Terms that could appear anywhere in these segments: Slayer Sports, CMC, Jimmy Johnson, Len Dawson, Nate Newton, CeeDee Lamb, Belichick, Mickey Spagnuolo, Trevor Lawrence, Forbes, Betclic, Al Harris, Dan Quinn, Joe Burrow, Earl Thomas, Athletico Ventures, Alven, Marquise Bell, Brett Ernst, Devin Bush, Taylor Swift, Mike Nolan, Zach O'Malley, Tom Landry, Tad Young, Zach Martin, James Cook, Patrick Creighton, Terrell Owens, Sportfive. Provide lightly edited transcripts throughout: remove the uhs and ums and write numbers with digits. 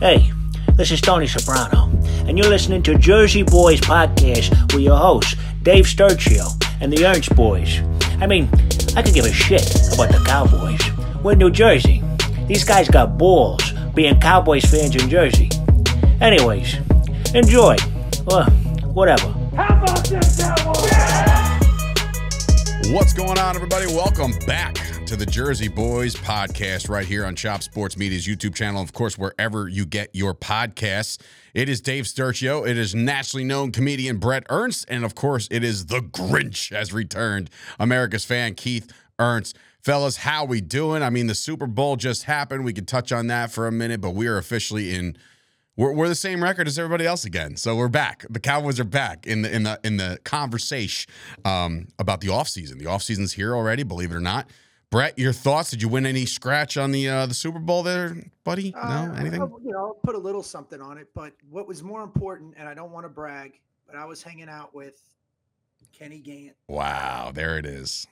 Hey, this is Tony Soprano, and you're listening to Jersey Boys Podcast with your hosts, Dave Sturchio and the Ernst Boys. I mean, I could give a shit about the Cowboys. We're in New Jersey. These guys got balls being Cowboys fans in Jersey. Anyways, enjoy. Or whatever. How about this, Cowboys? What's going on, everybody? Welcome back to the Jersey Boys Podcast right here on Chop Sports Media's YouTube channel. Of course, wherever you get your podcasts. It is Dave Sturchio. It is nationally known comedian Brett Ernst. And, of course, it is the Grinch has returned. America's fan, Keith Ernst. Fellas, how we doing? I mean, the Super Bowl just happened. We could touch on that for a minute, but we are officially in... We're the same record as everybody else again, so we're back. The Cowboys are back in the conversation about the offseason. The offseason's here already, believe it or not. Brett, your thoughts? Did you win any scratch on the Super Bowl there, buddy? No, anything? I'll put a little something on it, but what was more important, and I don't want to brag, but I was hanging out with Kenny Gant. Wow, there it is.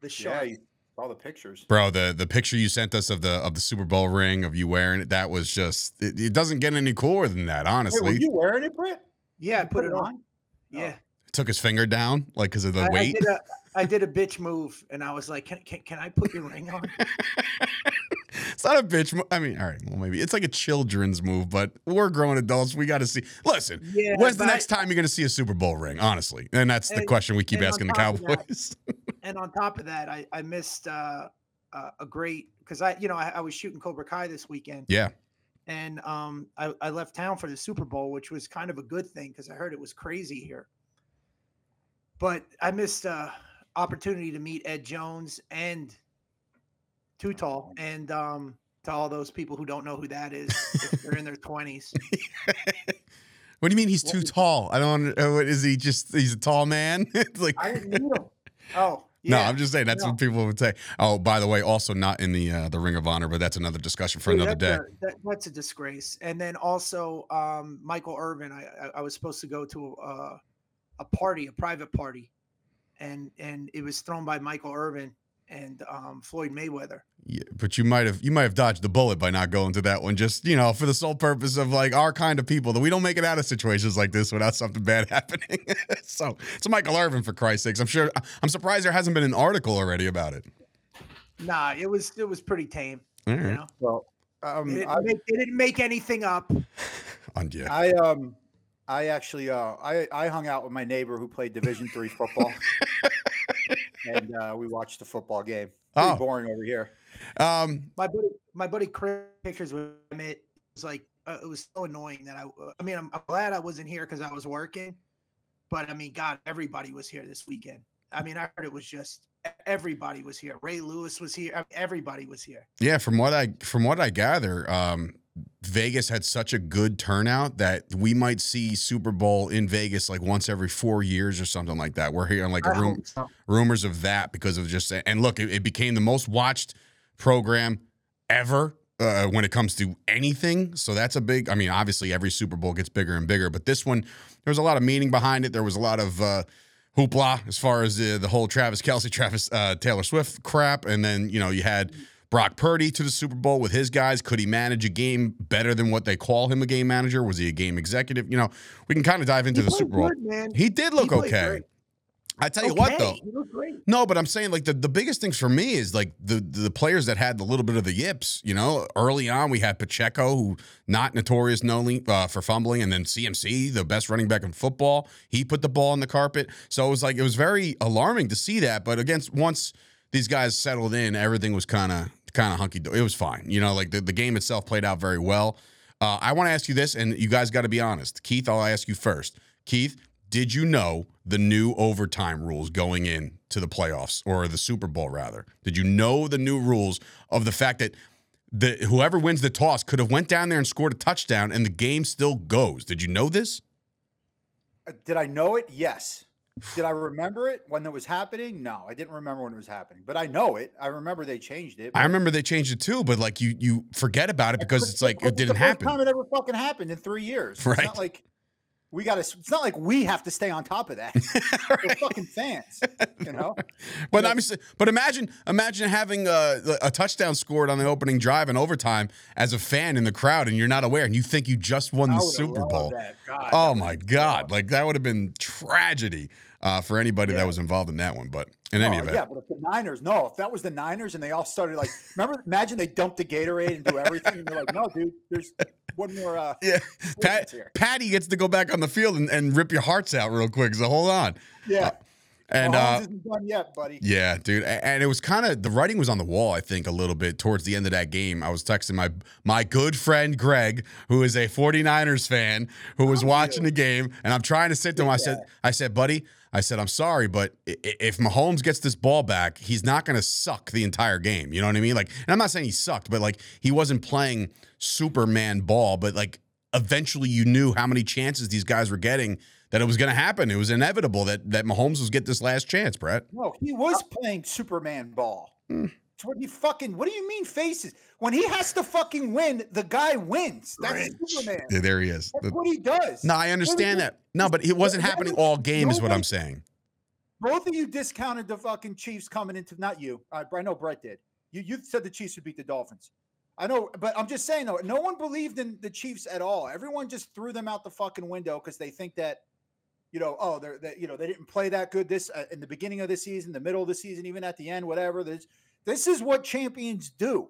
The shot. Yeah, all the pictures, bro. The picture you sent us of the Super Bowl ring of you wearing it, that was just it doesn't get any cooler than that, honestly. Hey, were you wearing it, Brett? Yeah, I put it on. Yeah, took his finger down like because of the weight. I did a bitch move, and I was like, "Can I put your ring on?" It's not a bitch move. I mean, all right, well, maybe it's like a children's move, but we're grown adults. We got to see. Listen, yeah, when's the next time you're going to see a Super Bowl ring? Honestly, and that's the question we keep asking the Cowboys. And on top of that, I missed a great – because I was shooting Cobra Kai this weekend. Yeah. And I left town for the Super Bowl, which was kind of a good thing because I heard it was crazy here. But I missed opportunity to meet Ed Jones and Tutal and to all those people who don't know who that is if they're in their 20s. What do you mean he's too tall? I don't – is he just – he's a tall man? Like I didn't meet him. Oh. Yeah. No, I'm just saying that's what people would say. Oh, by the way, also not in the Ring of Honor, but that's another discussion for another day. That's a disgrace. And then also Michael Irvin, I was supposed to go to a party, a private party, and it was thrown by Michael Irvin and Floyd Mayweather. Yeah, but you might have dodged the bullet by not going to that one, just for the sole purpose of like our kind of people that we don't make it out of situations like this without something bad happening. So it's Michael Irvin, for Christ's sakes. I'm surprised there hasn't been an article already about it. Nah, it was pretty tame. All right. Well, they didn't make anything up. Yeah. I actually I hung out with my neighbor who played Division III football. And we watched the football game. Pretty boring over here. My buddy Chris pictures with Emmett. It was like it was so annoying that I'm glad I wasn't here because I was working. But I mean, God, everybody was here this weekend. I mean, I heard it was just everybody was here. Ray Lewis was here. Everybody was here. Yeah, from what I gather, Vegas had such a good turnout that we might see Super Bowl in Vegas like once every 4 years or something like that. We're hearing like rumors of that because of just – and look, it became the most watched program ever when it comes to anything. So that's a big – I mean, obviously every Super Bowl gets bigger and bigger. But this one, there was a lot of meaning behind it. There was a lot of hoopla as far as the whole Travis Kelsey, Taylor Swift crap. And then, you had – Brock Purdy to the Super Bowl with his guys. Could he manage a game better than what they call him a game manager? Was he a game executive? We can kind of dive into the Super Bowl. Good, he did look okay. Great. I tell you what, though. He looked great. No, but I'm saying, like, the biggest things for me is, like, the players that had the little bit of the yips, Early on, we had Pacheco, who not notorious only for fumbling, and then CMC, the best running back in football. He put the ball on the carpet. So it was, like, it was very alarming to see that. But once these guys settled in, everything was kind of hunky-dory. It was fine. The game itself played out very well. I want to ask you this, and you guys got to be honest. Keith, I'll ask you first. Keith, did you know the new overtime rules going in to the playoffs, or the Super Bowl, rather? Did you know the new rules of the fact that whoever wins the toss could have went down there and scored a touchdown, and the game still goes? Did you know this? Did I know it? Yes. Did I remember it when it was happening? No, I didn't remember when it was happening, but I know it. I remember they changed it. I remember they changed it too, but like you forget about it because it's like it didn't happen. It's the first time it ever fucking happened in 3 years. Right. It's not like we got to. It's not like we have to stay on top of that. Right. We're fucking fans, you know. But I'm. But imagine having a touchdown scored on the opening drive in overtime as a fan in the crowd, and you're not aware, and you think you just won the Super Bowl. God, oh my God! Awesome. Like that would have been tragedy for anybody that was involved in that one. But in any event, But if the Niners, if that was the Niners, and they all started like, remember? Imagine they dumped the Gatorade and do everything, and they're like, no, dude, there's. One more, Patty gets to go back on the field and rip your hearts out real quick. So hold on, Mahomes isn't done yet, buddy. Yeah, dude. And it was kind of the writing was on the wall, I think, a little bit towards the end of that game. I was texting my good friend Greg, who is a 49ers fan, who was watching the game, and I'm trying to sit to him. I said, buddy. I said, I'm sorry, but if Mahomes gets this ball back, he's not going to suck the entire game. You know what I mean? Like, and I'm not saying he sucked, but like he wasn't playing Superman ball. But like, eventually, you knew how many chances these guys were getting that it was going to happen. It was inevitable that Mahomes was get this last chance, Brett. No, he was playing Superman ball. It's what you fucking. What do you mean faces? When he has to fucking win, the guy wins. That's Superman. Yeah, there he is. That's what he does. No, I understand that. No, but it wasn't happening all game is what I'm saying. Both of you discounted the fucking Chiefs coming into, not you. I know Brett did. You said the Chiefs would beat the Dolphins. I know, but I'm just saying, though, no one believed in the Chiefs at all. Everyone just threw them out the fucking window because they think that, they didn't play that good in the beginning of the season, the middle of the season, even at the end, whatever. This is what champions do.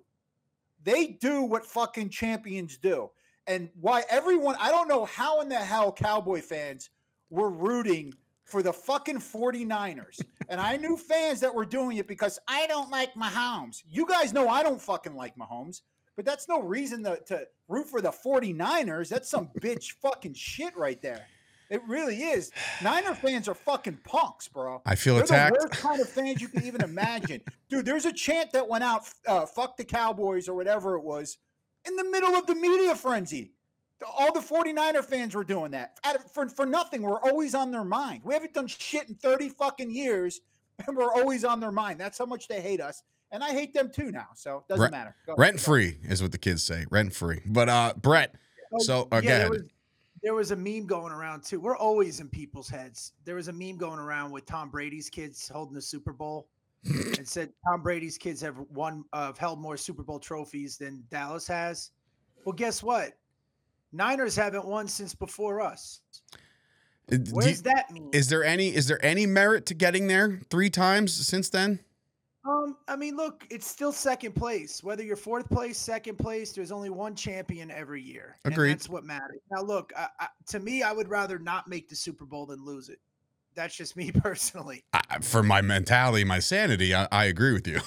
They do what fucking champions do. And why everyone, I don't know how in the hell Cowboy fans were rooting for the fucking 49ers. And I knew fans that were doing it because I don't like Mahomes. You guys know I don't fucking like Mahomes, but that's no reason to root for the 49ers. That's some bitch fucking shit right there. It really is. Niner fans are fucking punks, bro. I feel attacked. They're the worst kind of fans you can even imagine. Dude, there's a chant that went out, fuck the Cowboys or whatever it was, in the middle of the media frenzy. All the 49er fans were doing that. For nothing, we're always on their mind. We haven't done shit in 30 fucking years, and we're always on their mind. That's how much they hate us. And I hate them too now, so it doesn't matter. Rent-free is what the kids say, rent-free. But, Brett, so again... There was a meme going around too. We're always in people's heads. There was a meme going around with Tom Brady's kids holding the Super Bowl, and said Tom Brady's kids have held more Super Bowl trophies than Dallas has. Well, guess what? Niners haven't won since before us. What does that mean? Is there any merit to getting there 3 times since then? I mean, look, it's still second place. Whether you're fourth place, second place, there's only one champion every year. Agreed. And that's what matters. Now, look, to me, I would rather not make the Super Bowl than lose it. That's just me personally. For my mentality, my sanity, I agree with you.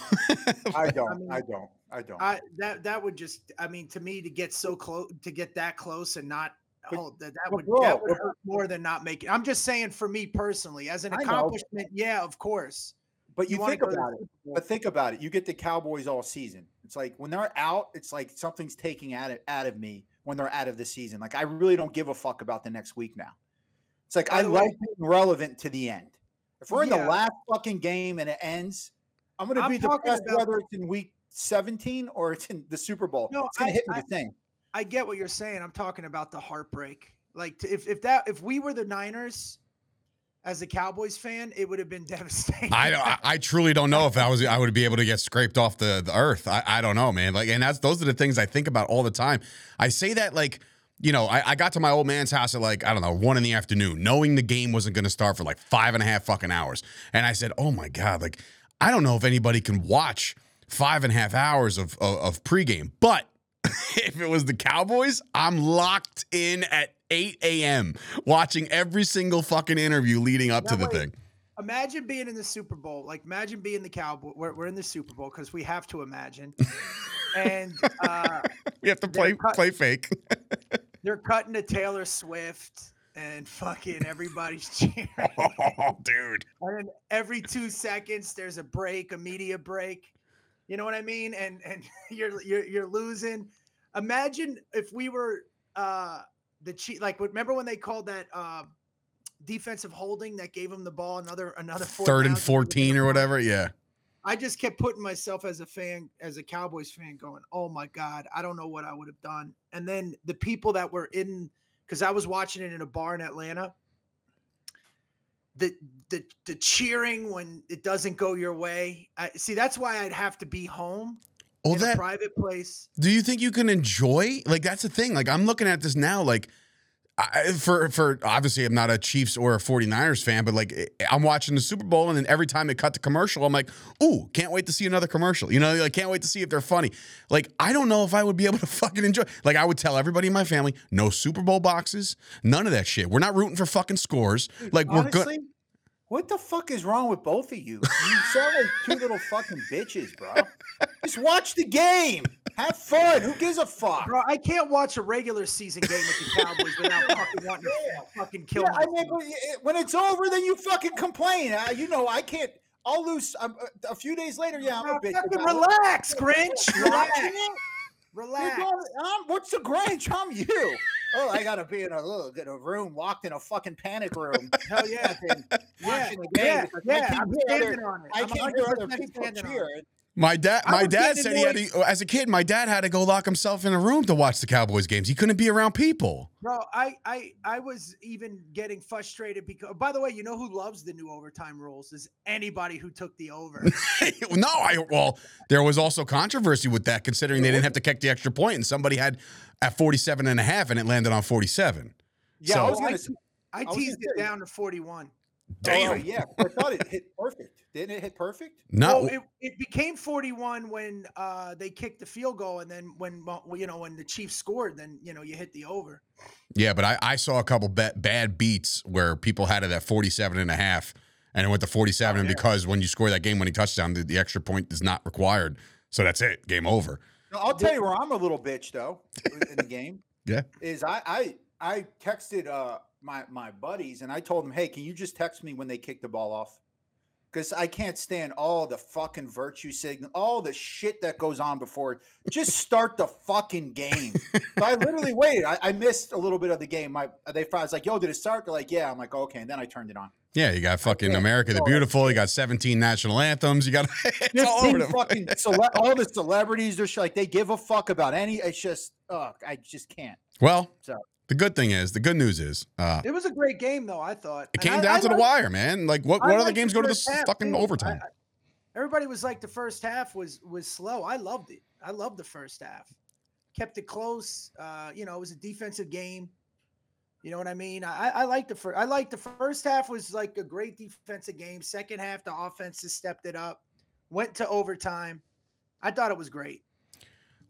I don't. That would just, I mean, to me, to get so close, to get that close and not. That would hurt more than not making. I'm just saying, for me personally, as an accomplishment, yeah, of course. But you think about it. But think about it. You get the Cowboys all season. It's like when they're out, it's like something's taking out of me when they're out of the season. Like I really don't give a fuck about the next week now. It's like I like being relevant to the end. If we're in the last fucking game and it ends, I'm going to be depressed whether it's in week 17 or it's in the Super Bowl. No, it's going to hit me the same. I get what you're saying. I'm talking about the heartbreak. Like if we were the Niners. As a Cowboys fan, it would have been devastating. I truly don't know if I would be able to get scraped off the earth. I don't know, man. Like, and those are the things I think about all the time. I say that like, I got to my old man's house at like, I don't know, 1 PM, knowing the game wasn't going to start for like 5.5 fucking hours. And I said, oh my God, like, I don't know if anybody can watch 5.5 hours of pregame, but if it was the Cowboys, I'm locked in at 8 a.m. watching every single fucking interview leading up to the thing. Imagine being in the Super Bowl. Like, imagine being the Cowboy. We're in the Super Bowl because we have to imagine. And we have to play fake. They're cutting to Taylor Swift. And fucking everybody's cheering. Oh, dude. And every 2 seconds, there's a break, a media break. You know what I mean? And you're losing. Imagine if we were the Chiefs. Like, remember when they called that defensive holding that gave them the ball another 3rd and 14 or whatever? Yeah. I just kept putting myself as a fan, as a Cowboys fan, going, "Oh my God, I don't know what I would have done." And then the people that were in because I was watching it in a bar in Atlanta. The cheering when it doesn't go your way. See, that's why I'd have to be home in a private place. Do you think you can enjoy? Like, that's the thing. Like, I'm looking at this now, like, for obviously I'm not a Chiefs or a 49ers fan, but like I'm watching the Super Bowl and then every time they cut the commercial, I'm like, ooh, can't wait to see another commercial. You know, like, can't wait to see if they're funny. Like, I don't know if I would be able to fucking enjoy. Like, I would tell everybody in my family, no Super Bowl boxes, none of that shit. We're not rooting for fucking scores. Like, honestly, we're good. What the fuck is wrong with both of you? You sound like two little fucking bitches, bro. Just watch the game. Have fun. Who gives a fuck? Bro, I can't watch a regular season game with the Cowboys without fucking wanting to fucking kill them. Yeah, I mean, when it's over, then you fucking complain. You know, I can't. I'll lose a few days later. Yeah, I'm a bitch. Fucking relax, Grinch. Relax. What's the Grinch? I'm you. Oh, I gotta be in a room, locked in a fucking panic room. Hell yeah, watching the game. Yeah. I'm standing on it. I can't hear other people cheer. My dad said as a kid, my dad had to go lock himself in a room to watch the Cowboys games. He couldn't be around people. Bro, I was even getting frustrated because, by the way, you know who loves the new overtime rules is anybody who took the over. Well, there was also controversy with that, considering they didn't have to kick the extra point, and somebody had at 47.5, and it landed on 47. Yeah, so, I teased it down to 41. Damn. Oh, yeah, I thought it hit perfect. Didn't it hit perfect? No, well, it became 41 when they kicked the field goal, and then when the Chiefs scored, then you hit the over. Yeah, but I saw a couple bad beats where people had it at 47.5, and it went to 47 because when you score that game-winning touchdown, the extra point is not required, so that's it, game over. No, I'll tell you where I'm a little bitch though in the game. Yeah, is I texted my buddies, and I told them, hey, can you just text me when they kick the ball off? Because I can't stand all the fucking virtue signal, all the shit that goes on before. Just start the fucking game. So I literally waited. I missed a little bit of the game. I was like, yo, did it start? They're like, yeah. I'm like, okay. And then I turned it on. Yeah, you got fucking America the Beautiful. You got 17 national anthems. You got it's all over fucking all the celebrities. They're like, they give a fuck about any. It's just, I just can't. Well. So. The good news is, it was a great game, though. I thought it came down to the wire, man. Like, what other games go to this fucking overtime? Everybody was like, the first half was slow. I loved it. I loved the first half. Kept it close. It was a defensive game. You know what I mean? I liked the first half was like a great defensive game. Second half, the offenses stepped it up. Went to overtime. I thought it was great.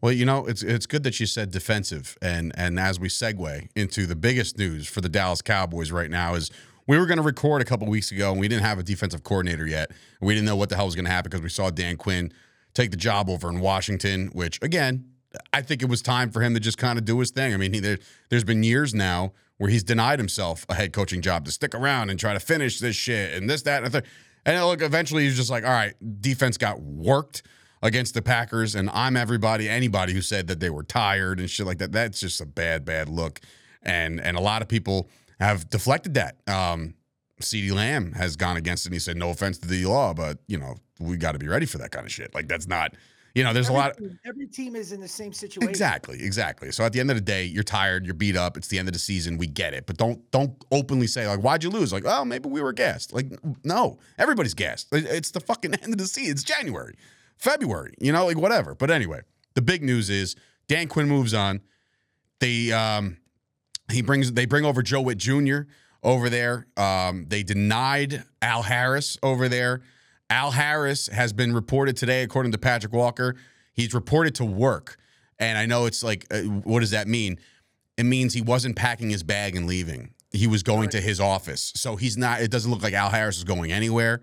Well, it's good that you said defensive, and as we segue into the biggest news for the Dallas Cowboys right now is we were going to record a couple weeks ago, and we didn't have a defensive coordinator yet. And we didn't know what the hell was going to happen because we saw Dan Quinn take the job over in Washington, which, again, I think it was time for him to just kind of do his thing. I mean, there's been years now where he's denied himself a head coaching job to stick around and try to finish this shit and this, that, and the thing. And look, eventually he's just like, all right, defense got worked against the Packers, and I'm anybody who said that they were tired and shit like that. That's just a bad, bad look. And a lot of people have deflected that. CeeDee Lamb has gone against it, and he said, no offense to the law, but, we got to be ready for that kind of shit. Like, that's not, there's a lot. Every team is in the same situation. Exactly. So at the end of the day, you're tired, you're beat up. It's the end of the season. We get it. But don't openly say, like, why'd you lose? Like, oh, maybe we were gassed. Like, no, everybody's gassed. It's the fucking end of the season. It's January. February, like whatever. But anyway, the big news is Dan Quinn moves on. They bring over Joe Witt Jr. over there. They denied Al Harris over there. Al Harris has been reported today, according to Patrick Walker. He's reported to work. And I know it's like, what does that mean? It means he wasn't packing his bag and leaving. He was going to his office. So it doesn't look like Al Harris is going anywhere.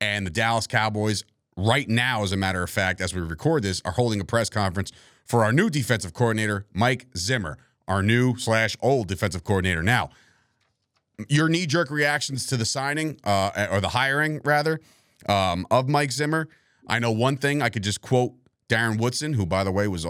And the Dallas Cowboys right now, as a matter of fact, as we record this, are holding a press conference for our new defensive coordinator, Mike Zimmer, our new /old defensive coordinator. Now, your knee-jerk reactions to the signing, or the hiring, rather, of Mike Zimmer. I know one thing. I could just quote Darren Woodson, who, by the way, was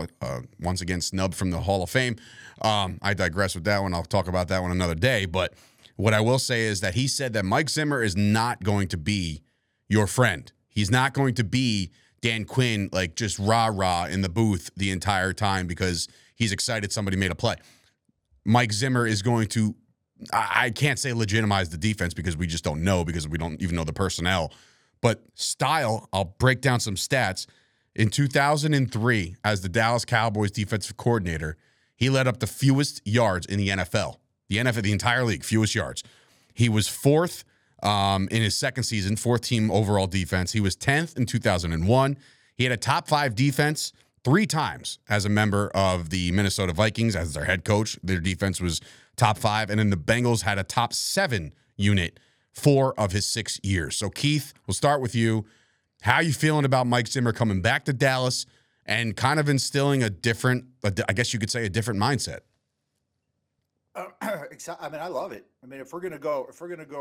once again snubbed from the Hall of Fame. I digress with that one. I'll talk about that one another day. But what I will say is that he said that Mike Zimmer is not going to be your friend. He's not going to be Dan Quinn, like, just rah-rah in the booth the entire time because he's excited somebody made a play. Mike Zimmer is going to, I can't say legitimize the defense because we just don't know, because we don't even know the personnel. But style, I'll break down some stats. In 2003, as the Dallas Cowboys defensive coordinator, he led up the fewest yards in the NFL. The NFL, the entire league, fewest yards. He was fourth in his second season, fourth team overall defense. He was 10th in 2001. He had a top five defense 3 times as a member of the Minnesota Vikings as their head coach. Their defense was top 5. And then the Bengals had a top 7 unit 4 of his 6 years. So, Keith, we'll start with you. How are you feeling about Mike Zimmer coming back to Dallas and kind of instilling a different, I guess you could say, a different mindset? I mean, I love it. I mean, if we're gonna go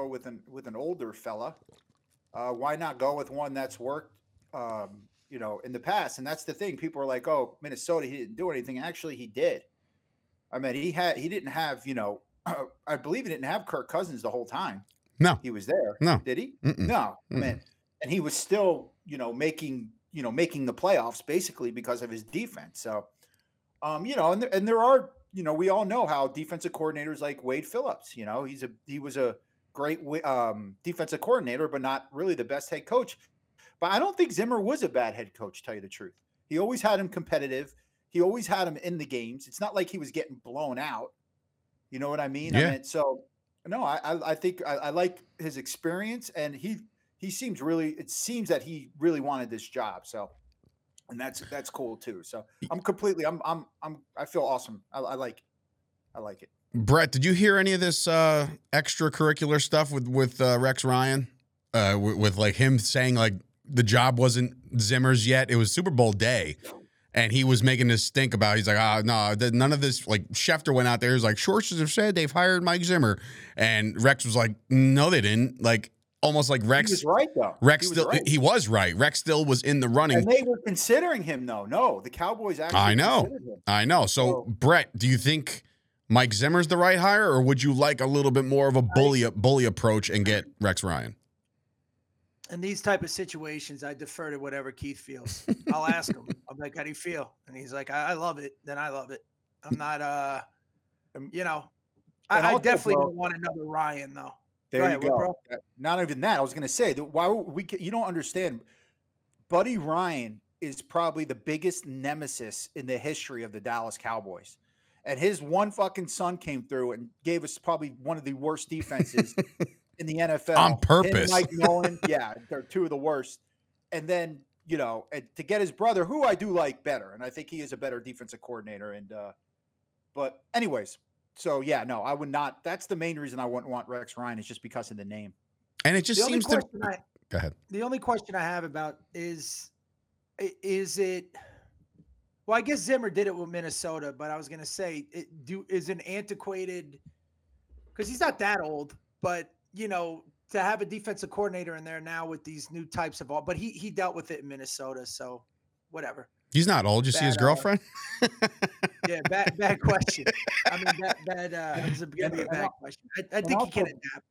with an older fella, why not go with one that's worked, in the past? And that's the thing. People are like, "Oh, Minnesota, he didn't do anything." Actually, he did. I mean, he didn't have I believe he didn't have Kirk Cousins the whole time. No, he was there. No, did he? Mm-mm. No, man. And he was still, making the playoffs basically because of his defense. So, and there are we all know how defensive coordinators like Wade Phillips, he was a great defensive coordinator, but not really the best head coach. But I don't think Zimmer was a bad head coach, to tell you the truth. He always had him competitive. He always had him in the games. It's not like he was getting blown out. You know what I mean? Yeah. I mean, so no, I think I like his experience, and it seems that he really wanted this job. So, and that's cool too. So I feel awesome. I like it. Brett, did you hear any of this extracurricular stuff with Rex Ryan? With like him saying like the job wasn't Zimmer's yet. It was Super Bowl day, and he was making this stink about. He's like, no, none of this. Like Schefter went out there. He's like, sources have said they've hired Mike Zimmer, and Rex was like, no, they didn't. Like. Almost like Rex. He was right, though. He was right. Rex still was in the running. And they were considering him, though. No, the Cowboys actually considered him. I know. So, Brett, do you think Mike Zimmer's the right hire, or would you like a little bit more of a bully approach and get Rex Ryan? In these type of situations, I defer to whatever Keith feels. I'll ask him. I'm like, how do you feel? And he's like, I love it. Then I love it. I'm not, I definitely don't want another Ryan, though. There you go. Not even that. I was going to say that you don't understand. Buddy Ryan is probably the biggest nemesis in the history of the Dallas Cowboys. And his one fucking son came through and gave us probably one of the worst defenses in the NFL. On purpose. Mike Nolan. Yeah, they're two of the worst. And then, to get his brother, who I do like better. And I think he is a better defensive coordinator. And, but anyways. So, yeah, no, I would not. That's the main reason I wouldn't want Rex Ryan is just because of the name. And it just seems to – Go ahead. The only question I have about is it – well, I guess Zimmer did it with Minnesota, but I was going to say is an antiquated – because he's not that old, but, to have a defensive coordinator in there now with these new types of – but he dealt with it in Minnesota, so whatever. He's not old. You see his girlfriend? Yeah, bad question. I mean, that is going to be a bad question. I think he can adapt.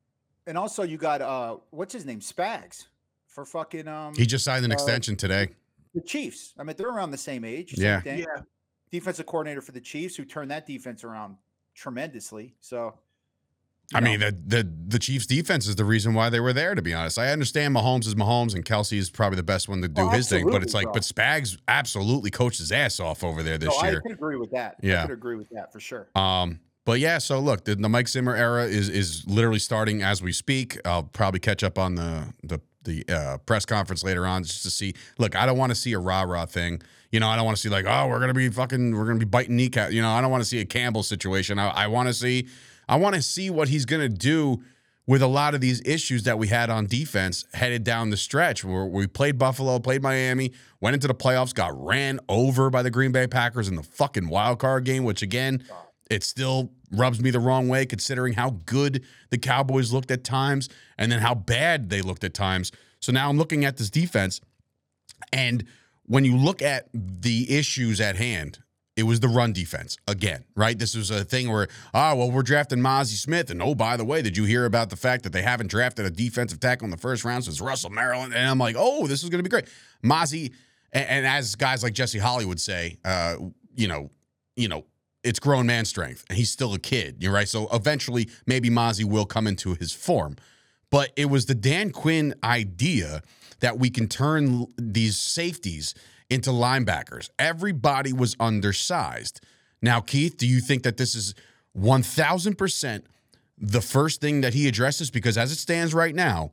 And also, you got what's his name, Spags, for fucking. He just signed an extension today. The Chiefs. I mean, they're around the same age. Yeah. Same thing. Yeah. Defensive coordinator for the Chiefs, who turned that defense around tremendously. So. I mean, the Chiefs' defense is the reason why they were there, to be honest. I understand Mahomes is Mahomes, and Kelsey is probably the best one to do his thing, but it's like, but Spags absolutely coached his ass off over there this year. I could agree with that. Yeah. I could agree with that for sure. But yeah, so look, the Mike Zimmer era is literally starting as we speak. I'll probably catch up on the press conference later on just to see. Look, I don't want to see a rah-rah thing. I don't want to see like, oh, we're going to be biting kneecap. I don't want to see a Campbell situation. I want to see what he's going to do with a lot of these issues that we had on defense headed down the stretch. We played Buffalo, played Miami, went into the playoffs, got ran over by the Green Bay Packers in the fucking wild card game, which, again, it still rubs me the wrong way considering how good the Cowboys looked at times and then how bad they looked at times. So now I'm looking at this defense, and when you look at the issues at hand, it was the run defense again, right? This was a thing where, we're drafting Mozzie Smith. And, by the way, did you hear about the fact that they haven't drafted a defensive tackle in the first round since Russell Maryland? And I'm like, this is going to be great. Mozzie, and as guys like Jesse Holly would say, it's grown man strength, and he's still a kid, you're right? So eventually maybe Mozzie will come into his form. But it was the Dan Quinn idea that we can turn these safeties into linebackers. Everybody was undersized. Now, Keith, do you think that this is 1,000% the first thing that he addresses? Because as it stands right now,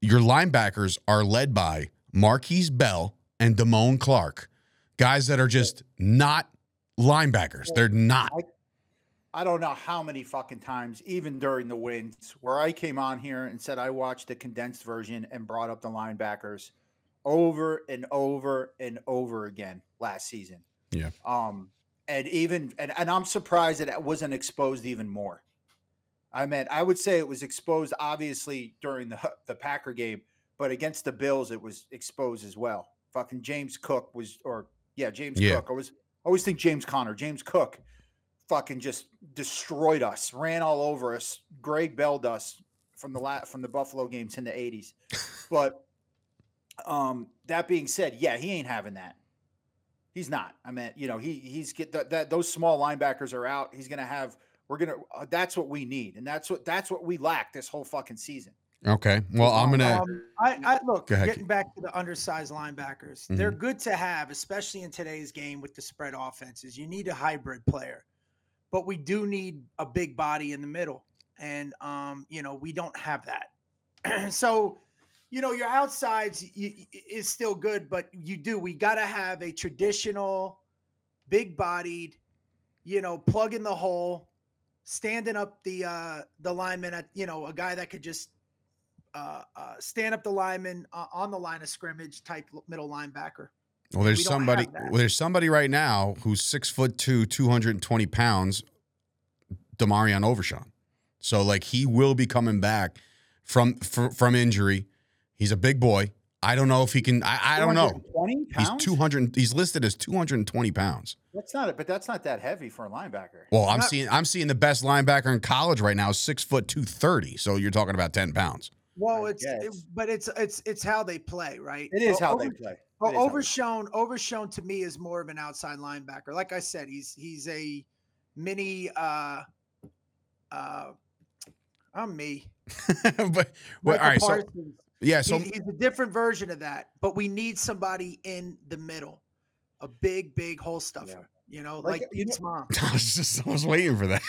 your linebackers are led by Marquise Bell and Damone Clark, guys that are just not linebackers. They're not. I don't know how many fucking times, even during the wins, where I came on here and said I watched the condensed version and brought up the linebackers over and over and over again last season. Yeah. And I'm surprised that it wasn't exposed even more. I mean, I would say it was exposed obviously during the Packer game, but against the Bills, it was exposed as well. Fucking James Cook was, Cook. I always think James Conner. James Cook fucking just destroyed us, ran all over us, Greg Belled us from the Buffalo games in the 80s. But that being said, yeah, he ain't having that. He's not. I mean, he's get that those small linebackers are out. He's gonna have. That's what we need, and that's what we lack this whole fucking season. Okay. Well, I'm gonna. Getting back to the undersized linebackers, mm-hmm. They're good to have, especially in today's game with the spread offenses. You need a hybrid player, but we do need a big body in the middle, and we don't have that. So. Your outsides is still good, but we got to have a traditional big bodied, plug in the hole, standing up the lineman at, a guy that could just stand up the lineman on the line of scrimmage type middle linebacker. Well, there's somebody right now who's 6'2", 220 pounds, Damarion Overshown. So he will be coming back from injury. He's a big boy. I don't know if he can. I don't know. He's 200. He's listed as 220 pounds. That's not that heavy for a linebacker. Well, I'm seeing the best linebacker in college right now, 6'2", 230. So you're talking about 10 pounds. Well, it's how they play, right? It is how they play. Well, Overshown to me is more of an outside linebacker. Like I said, he's a mini. I'm me. All right, so. Yeah, so he's a different version of that, but we need somebody in the middle, a big hole stuffer. Yeah. Mom. I was waiting for that.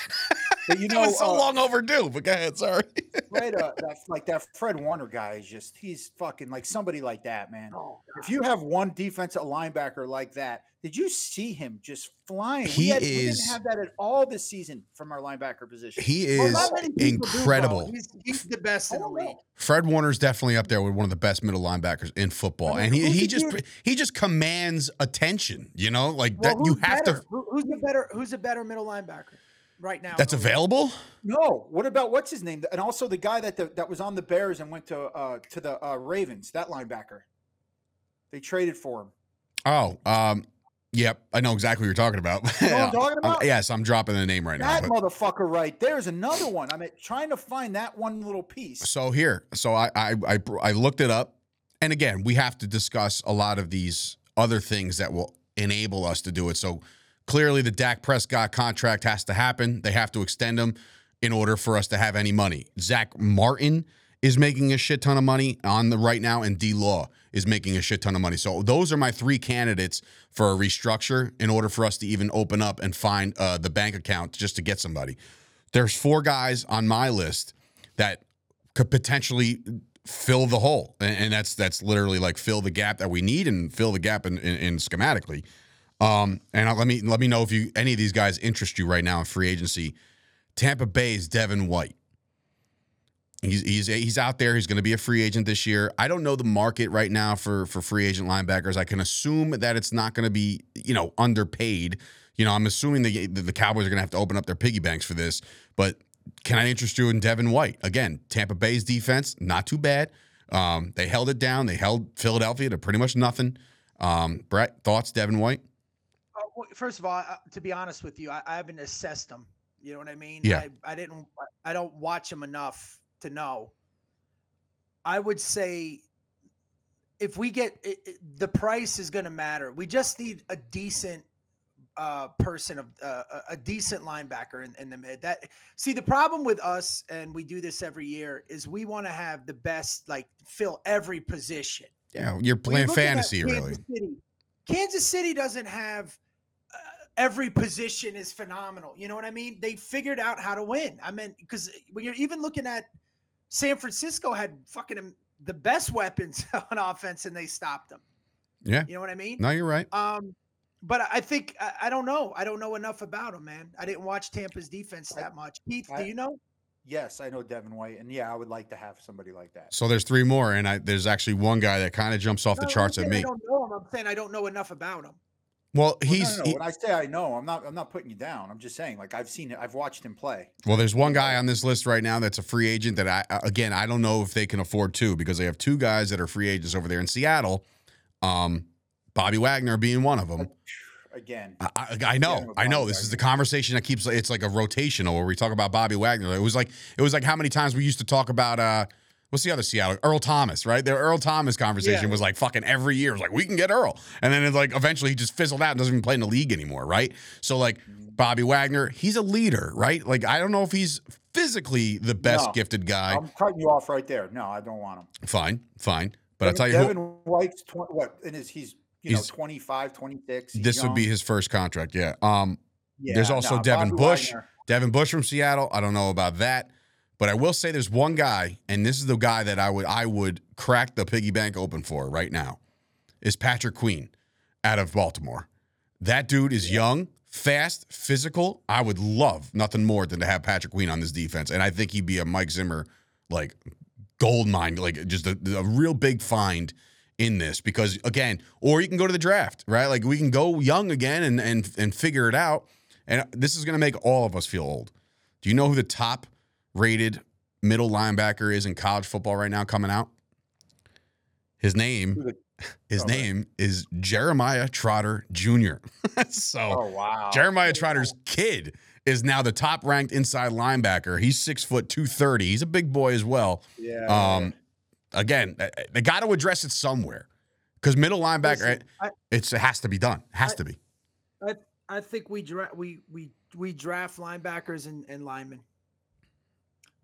But that was so long overdue. But go ahead, sorry. Right, that Fred Warner guy is he's fucking like somebody like that, man. Oh, if you have one defensive linebacker like that, did you see him just flying? We didn't have that at all this season from our linebacker position. He is incredible. He's the best in the league. Fred Warner's definitely up there with one of the best middle linebackers in football, and he just commands attention. Who's a better middle linebacker right now? That's available? No. What about what's his name? And also the guy that was on the Bears and went to the Ravens, that linebacker. They traded for him. Oh, yep. I know exactly what you're talking about. You know what I'm talking about? Yes, I'm dropping the name right now. That motherfucker right there is another one. I'm trying to find that one little piece. So here. So I looked it up. And again, we have to discuss a lot of these other things that will enable us to do it. So clearly, the Dak Prescott contract has to happen. They have to extend him in order for us to have any money. Zach Martin is making a shit ton of money right now, and D-Law is making a shit ton of money. So those are my three candidates for a restructure in order for us to even open up and find the bank account just to get somebody. There's four guys on my list that could potentially fill the hole, and that's literally fill the gap that we need and fill the gap in schematically. And let me know if any of these guys interest you right now in free agency. Tampa Bay's Devin White. He's out there. He's going to be a free agent this year. I don't know the market right now for free agent linebackers. I can assume that it's not going to be, underpaid. I'm assuming the Cowboys are going to have to open up their piggy banks for this. But can I interest you in Devin White? Again, Tampa Bay's defense, not too bad. They held it down. They held Philadelphia to pretty much nothing. Brett, thoughts, Devin White? First of all, to be honest with you, I haven't assessed them. You know what I mean? Yeah. I don't watch them enough to know. I would say if we get the price is going to matter. We just need a decent person of a decent linebacker in the mid. That, see, the problem with us, and we do this every year, is we want to have the best, like, fill every position. Yeah, you're playing fantasy, really. Kansas City doesn't have every position is phenomenal. You know what I mean? They figured out how to win. I mean, because when you're even looking at San Francisco had fucking the best weapons on offense and they stopped them. Yeah. You know what I mean? No, you're right. But I think I don't know. I don't know enough about him, man. I didn't watch Tampa's defense that much. Keith, do you know? Yes, I know Devin White, and yeah, I would like to have somebody like that. So there's three more, and there's actually one guy that kind of jumps off the charts at me. I don't know him. I'm saying I don't know enough about him. Well, he's when I say I know, I'm not putting you down. I'm just saying, like, I've seen it. I've watched him play. Well, there's one guy on this list right now that's a free agent that I don't know if they can afford two, because they have two guys that are free agents over there in Seattle. Bobby Wagner being one of them. Again, I know. This is the conversation that keeps. It's like a rotational where we talk about Bobby Wagner. It was like how many times we used to talk about what's the other Seattle? Earl Thomas, right? The Earl Thomas conversation was like fucking every year. It was like, we can get Earl, and then it's like eventually he just fizzled out and doesn't even play in the league anymore, right? So like Bobby Wagner, he's a leader, right? Like, I don't know if he's physically the best gifted guy. I'm cutting you off right there. No, I don't want him. Fine, but I'll tell you, Devin White's he's. He's 25, 26. This would be his first contract, yeah. There's also Devin Bush. Wagner. Devin Bush from Seattle. I don't know about that. But I will say there's one guy, and this is the guy that I would crack the piggy bank open for right now, is Patrick Queen out of Baltimore. That dude is young, fast, physical. I would love nothing more than to have Patrick Queen on this defense, and I think he'd be a Mike Zimmer, like, gold mine, like just a real big find in this, because again, or you can go to the draft, right? Like, we can go young again and figure it out. And this is going to make all of us feel old. Do you know who the top rated middle linebacker is in college football right now coming out? His name is Jeremiah Trotter Jr. So Jeremiah Trotter's kid is now the top ranked inside linebacker. He's 6 foot 230. He's a big boy as well. Yeah. Again, they got to address it somewhere, because middle linebacker, listen, it has to be done. It has to be. I think we draft linebackers and linemen,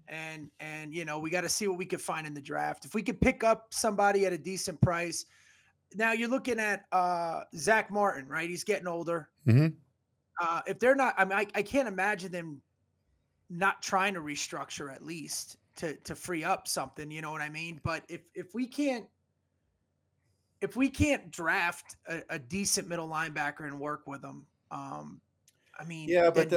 and you know, we got to see what we could find in the draft. If we could pick up somebody at a decent price, now you're looking at Zach Martin, right? He's getting older. Mm-hmm. If they're not, I mean, I can't imagine them not trying to restructure at least to free up something, you know what I mean? But if we can't draft a decent middle linebacker and work with them, I mean, yeah, but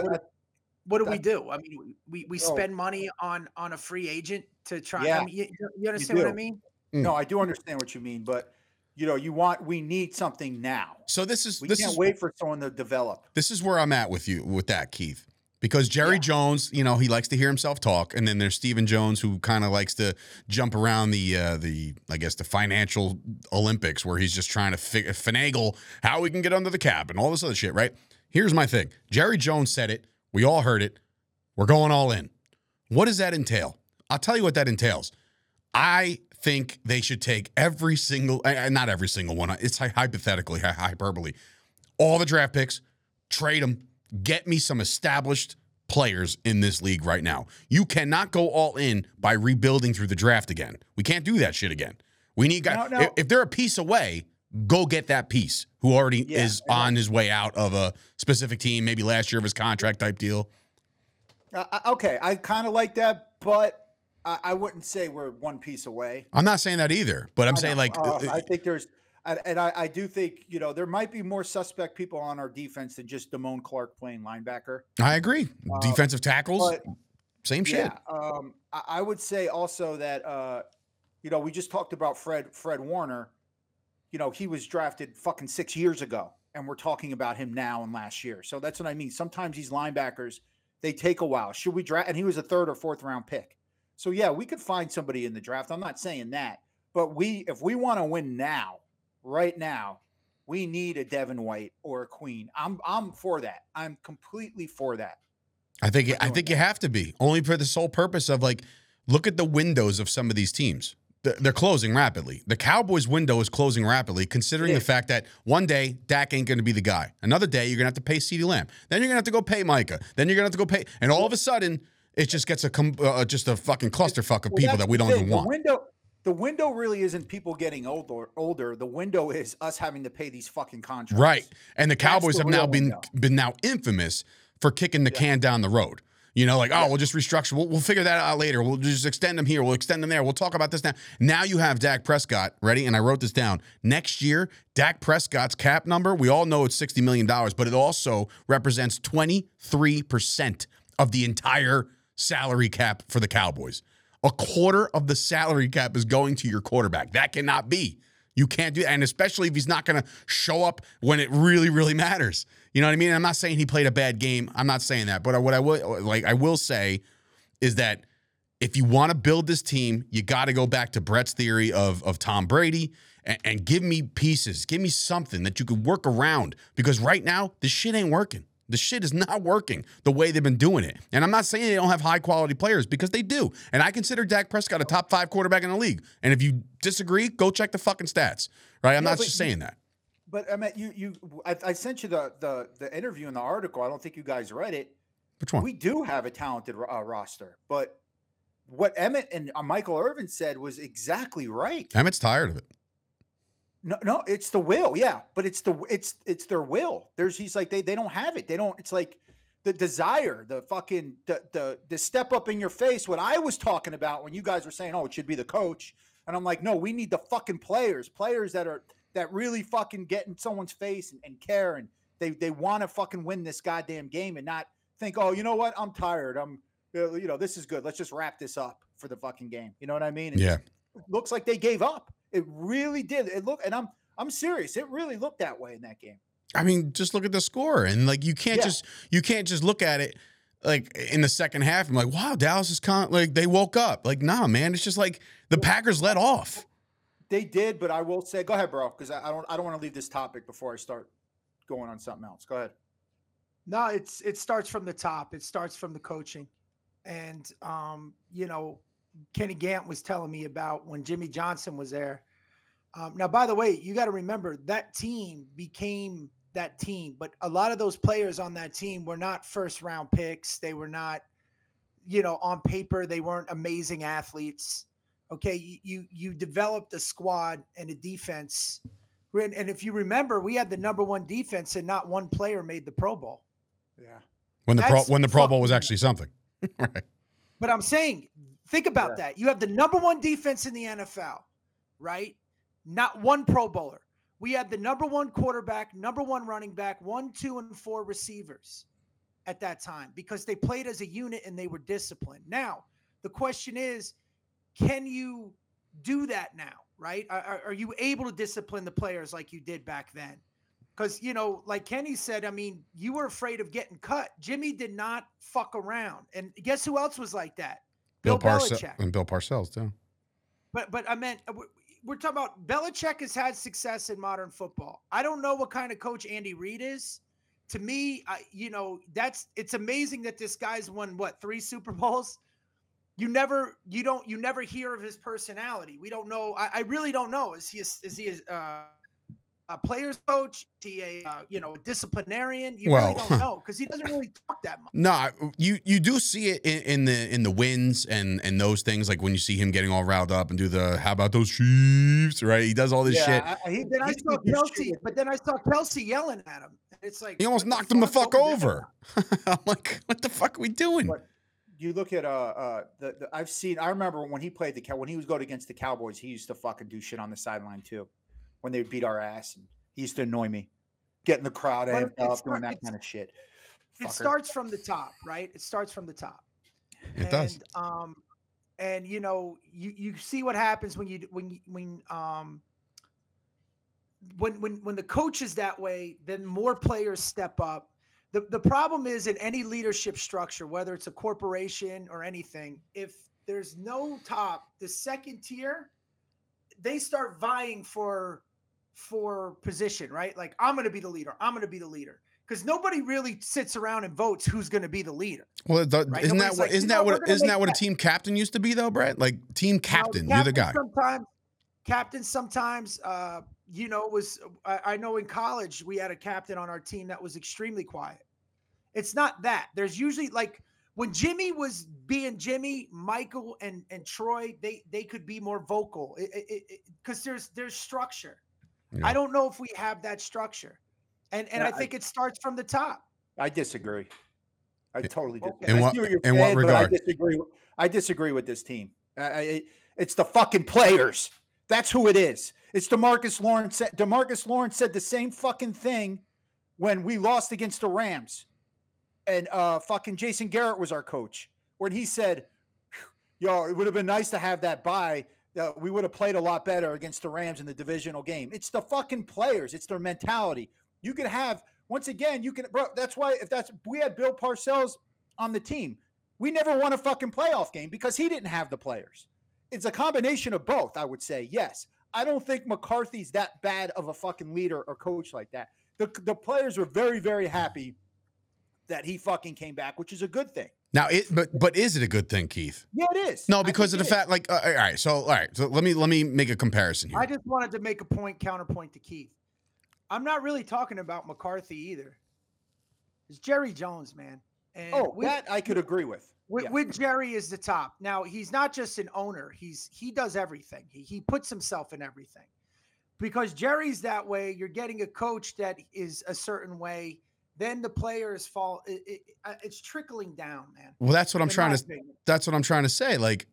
what do we do? I mean, we spend money on a free agent to try. Yeah, I mean, you understand what I mean? No, I do understand what you mean, but you know, we need something now. So we can't wait for someone to develop. This is where I'm at with that, Keith. Because Jerry Jones, you know, he likes to hear himself talk, and then there's Stephen Jones, who kind of likes to jump around the financial Olympics, where he's just trying to finagle how we can get under the cap and all this other shit, right? Here's my thing. Jerry Jones said it. We all heard it. We're going all in. What does that entail? I'll tell you what that entails. I think they should take every single, not every single one. It's hypothetically hyperbole. All the draft picks, trade them. Get me some established players in this league right now. You cannot go all in by rebuilding through the draft again. We can't do that shit again. We need guys. No. If they're a piece away, go get that piece who already is on his way out of a specific team, maybe last year of his contract type deal. Okay, I kind of like that, but I wouldn't say we're one piece away. I'm not saying that either, but I'm saying like I think there's. And I do think, you know, there might be more suspect people on our defense than just Damone Clark playing linebacker. I agree. Defensive tackles, same shit. I would say also that, you know, we just talked about Fred Warner. You know, he was drafted fucking 6 years ago, and we're talking about him now and last year. So that's what I mean. Sometimes these linebackers, they take a while. Should we draft? And he was a third or fourth round pick. So, yeah, we could find somebody in the draft. I'm not saying that. But if we want to win now, right now, we need a Devin White or a Queen. I'm for that. I'm completely for that. I think you have to be, only for the sole purpose of, like, look at the windows of some of these teams. They're closing rapidly. The Cowboys' window is closing rapidly, considering the fact that one day Dak ain't going to be the guy. Another day you're going to have to pay CeeDee Lamb. Then you're going to have to go pay Micah. Then you're going to have to go pay. And all of a sudden, it just gets a fucking clusterfuck of people that we don't even want. The window really isn't people getting older. The window is us having to pay these fucking contracts. Right. And the Cowboys have now been infamous for kicking the can down the road. You know, like, we'll just restructure. We'll figure that out later. We'll just extend them here. We'll extend them there. We'll talk about this now. Now you have Dak Prescott, ready? And I wrote this down. Next year, Dak Prescott's cap number, we all know it's $60 million, but it also represents 23% of the entire salary cap for the Cowboys. A quarter of the salary cap is going to your quarterback. That cannot be. You can't do that, and especially if he's not going to show up when it really, really matters. You know what I mean? And I'm not saying he played a bad game. I'm not saying that. But what I will say is that if you want to build this team, you got to go back to Brett's theory of Tom Brady and give me pieces. Give me something that you can work around, because right now this shit ain't working. The shit is not working the way they've been doing it. And I'm not saying they don't have high-quality players, because they do. And I consider Dak Prescott a top-5 quarterback in the league. And if you disagree, go check the fucking stats, right? I'm not just saying that. But, I mean, I sent you the interview in the article. I don't think you guys read it. Which one? We do have a talented roster. But what Emmett and Michael Irvin said was exactly right. Emmett's tired of it. No, it's the will. Yeah. But it's their will. He's like, they don't have it. They don't, it's like the desire, the fucking, the step up in your face. What I was talking about when you guys were saying, it should be the coach. And I'm like, no, we need the fucking players that really fucking get in someone's face and care. And they want to fucking win this goddamn game and not think, you know what? I'm tired. This is good. Let's just wrap this up for the fucking game. You know what I mean? And it looks like they gave up. It really did. It looked, and I'm serious. It really looked that way in that game. I mean, just look at the score, and like you can't just look at it like in the second half. I'm like, wow, Dallas is like they woke up. Like, nah, man, it's just like the Packers let off. They did, but I will say, go ahead, bro, because I don't want to leave this topic before I start going on something else. Go ahead. No, it starts from the top. It starts from the coaching, and Kenny Gant was telling me about when Jimmy Johnson was there. Now, by the way, you got to remember that team became that team, but a lot of those players on that team were not first-round picks. They were not, on paper, they weren't amazing athletes. Okay, you developed a squad and a defense. And if you remember, we had the number one defense, and not one player made the Pro Bowl. Yeah, when the Pro Bowl was actually something. Right. But I'm saying, think about that. You have the number one defense in the NFL, right? Not one Pro Bowler. We had the number one quarterback, number one running back, 1, 2, and 4 receivers at that time, because they played as a unit and they were disciplined. Now, the question is, can you do that now, right? Are you able to discipline the players like you did back then? Because, like Kenny said, I mean, you were afraid of getting cut. Jimmy did not fuck around. And guess who else was like that? Bill Belichick. And Bill Parcells, too. But I meant, we're talking about Belichick has had success in modern football. I don't know what kind of coach Andy Reid is. To me, it's amazing that this guy's won, 3 Super Bowls? You never hear of his personality. We don't know. I really don't know. Is he a player's coach? Is he a disciplinarian? You really don't know, because he doesn't really talk that much. No, you do see it in the wins and those things, like when you see him getting all riled up and do the how about those Chiefs, right? He does all this shit. I saw Kelsey yelling at him. It's like he almost knocked him the fuck over. I'm like, what the fuck are we doing? But you look at I remember when he played when he was going against the Cowboys, he used to fucking do shit on the sideline too. When they would beat our ass, and he used to annoy me, getting the crowd amped up, doing that kind of shit. Fucker. It starts from the top, right? It starts from the top. It does. And you see what happens when the coach is that way, then more players step up. The problem is, in any leadership structure, whether it's a corporation or anything, if there's no top, the second tier, they start vying for position, right? Like, I'm going to be the leader. because nobody really sits around and votes who's going to be the leader. Well, right? Isn't that what a team captain used to be though, Brett? Like team captain, you're the guy. Sometimes, I know in college we had a captain on our team that was extremely quiet. It's not that. There's usually like when Jimmy was being Jimmy, Michael and Troy, they could be more vocal because there's structure. Yeah. I don't know if we have that structure. And I think it starts from the top. I disagree. I totally disagree. In what regard? I disagree with this team. It's the fucking players. That's who it is. It's DeMarcus Lawrence. DeMarcus Lawrence said the same fucking thing when we lost against the Rams. And fucking Jason Garrett was our coach. When he said, yo, it would have been nice to have that bye. We would have played a lot better against the Rams in the divisional game. It's the fucking players. It's their mentality. You can have, once again, bro, that's why we had Bill Parcells on the team. We never won a fucking playoff game because he didn't have the players. It's a combination of both, I would say. Yes. I don't think McCarthy's that bad of a fucking leader or coach like that. The players were very, very happy that he fucking came back, which is a good thing. Now, but is it a good thing, Keith? Yeah, it is. No, because of the fact, like, all right. So let me make a comparison here. I just wanted to make a counterpoint to Keith. I'm not really talking about McCarthy either. It's Jerry Jones, man. And that I could agree with. With Jerry is the top. Now, he's not just an owner. He does everything. He puts himself in everything. Because Jerry's that way, you're getting a coach that is a certain way. Then the players fall. It's trickling down, man. Well, that's what I'm trying to say. Like,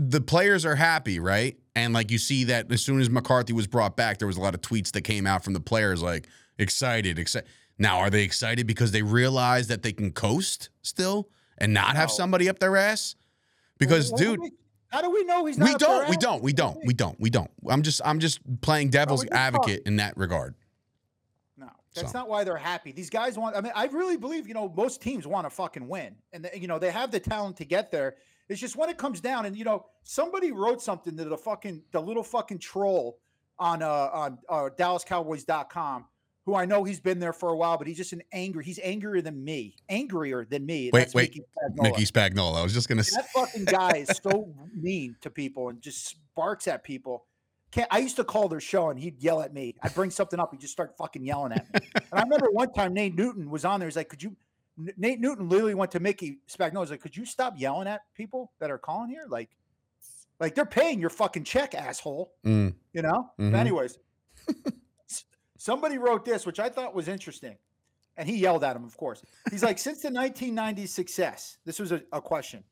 the players are happy, right? And like you see that as soon as McCarthy was brought back, there was a lot of tweets that came out from the players, like excited. Now, are they excited because they realize that they can coast still and not have somebody up their ass? Because, how do we know he's not? We don't. I'm just playing devil's advocate in that regard. That's not why they're happy. These guys want, I really believe, most teams want to fucking win. And, they have the talent to get there. It's just when it comes down and, somebody wrote something to the little fucking troll on DallasCowboys.com, who I know he's been there for a while, but he's just he's angrier than me. Wait, Mickey Spagnuolo. I was just going to say. That fucking guy is so mean to people and just barks at people. I used to call their show and he'd yell at me. I'd bring something up. He'd just start fucking yelling at me. And I remember one time Nate Newton was on there. He's like, Nate Newton literally went to Mickey Spagnuolo. He's like, could you stop yelling at people that are calling here? Like they're paying your fucking check, asshole. Mm. Mm-hmm. But anyways, somebody wrote this, which I thought was interesting. And he yelled at him, of course. He's like, since the 1990s success, this was a question.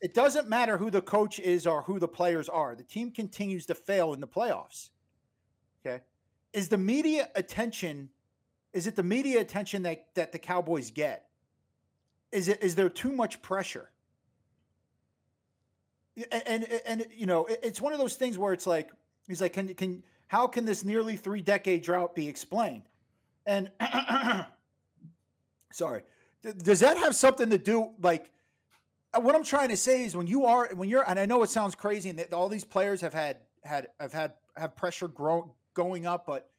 It doesn't matter who the coach is or who the players are. The team continues to fail in the playoffs. Okay. Is it the media attention that the Cowboys get? Is there too much pressure? And it's one of those things where it's like, he's like, how can this nearly 3-decade drought be explained? And sorry, does that have something to do? Like, what I'm trying to say is when you're, and I know it sounds crazy, and that all these players have had pressure going up, but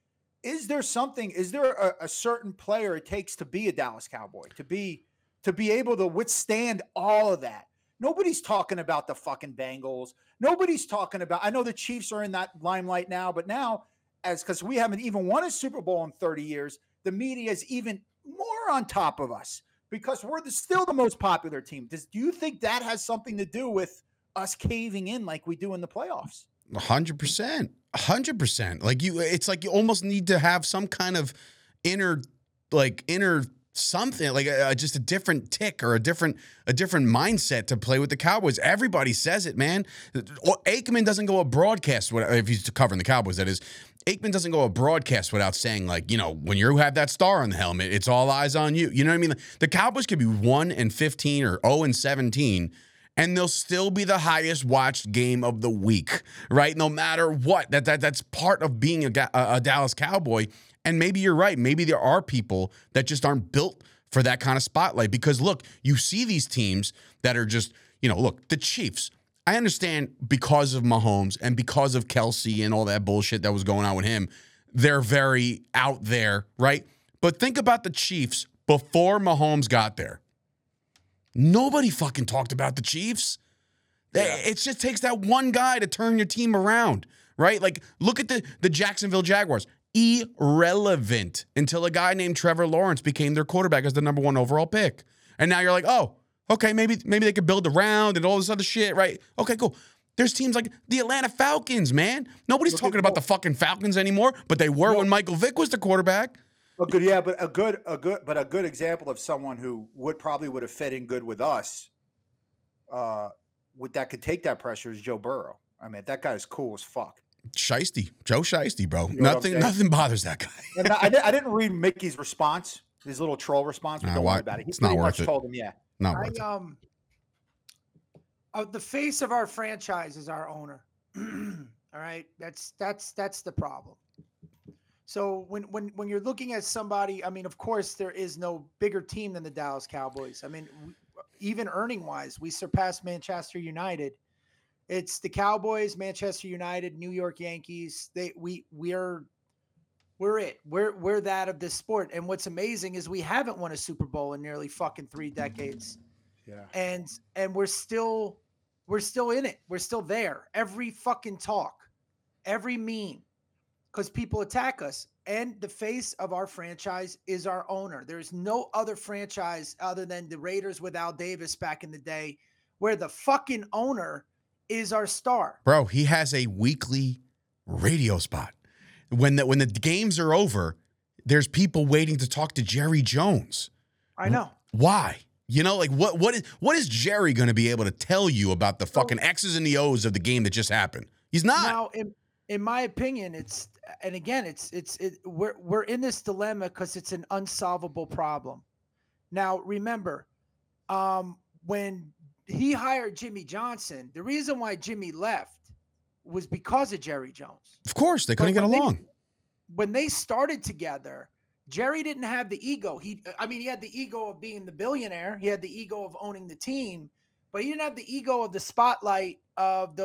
is there a certain player it takes to be a Dallas Cowboy, to be able to withstand all of that? Nobody's talking about the fucking Bengals. Nobody's talking about, I know the Chiefs are in that limelight now, but now, because we haven't even won a Super Bowl in 30 years, the media is even more on top of us because we're still the most popular team. Do you think that has something to do with us caving in like we do in the playoffs? 100%. 100%. It's like you almost need to have some kind of inner something, like just a different tick or a different mindset to play with the Cowboys. Everybody says it, man. Aikman doesn't go a broadcast if he's covering the Cowboys, that is. Aikman doesn't go a broadcast without saying, like, when you have that star on the helmet, it's all eyes on you. You know what I mean? The Cowboys could be 1-15 or 0-17, and they'll still be the highest watched game of the week, right? No matter what. That's part of being a Dallas Cowboy. And maybe you're right. Maybe there are people that just aren't built for that kind of spotlight. Because, look, you see these teams that are just, look, the Chiefs. I understand because of Mahomes and because of Kelsey and all that bullshit that was going on with him, they're very out there, right? But think about the Chiefs before Mahomes got there. Nobody fucking talked about the Chiefs. Yeah. It just takes that one guy to turn your team around, right? Like, look at the Jacksonville Jaguars. Irrelevant until a guy named Trevor Lawrence became their quarterback as the number one overall pick. And now you're like, oh, okay, maybe they could build around and all this other shit, right? Okay, cool. There's teams like the Atlanta Falcons, man. Nobody's talking about the fucking Falcons anymore, but they were when Michael Vick was the quarterback. But a good example of someone who probably would have fit in good with us, that could take that pressure is Joe Burrow. I mean, that guy's cool as fuck. Shiesty, Joe Shiesty, bro. You know nothing bothers that guy. And I didn't read Mickey's response, his little troll response. But don't worry about it. He pretty much told him, yeah, not worth it. The face of our franchise is our owner. All right, that's the problem. So when you're looking at somebody, I mean, of course, there is no bigger team than the Dallas Cowboys. I mean, even earning-wise, we surpassed Manchester United. It's the Cowboys, Manchester United, New York Yankees. We're that of this sport. And what's amazing is we haven't won a Super Bowl in nearly fucking 3 decades. Yeah. And we're still in it. We're still there. Every fucking talk, every meme, because people attack us. And the face of our franchise is our owner. There's no other franchise other than the Raiders with Al Davis back in the day where the fucking owner is our star. Bro, he has a weekly radio spot. When the games are over, there's people waiting to talk to Jerry Jones. I know. Why? You know, like what is Jerry going to be able to tell you about the fucking X's and the O's of the game that just happened? He's not. Now, in my opinion, we're in this dilemma because it's an unsolvable problem. Now, remember, when he hired Jimmy Johnson, the reason why Jimmy left was because of Jerry Jones. Of course, they couldn't get along. When they started together, Jerry didn't have the ego. He had the ego of being the billionaire. He had the ego of owning the team, but he didn't have the ego of the spotlight of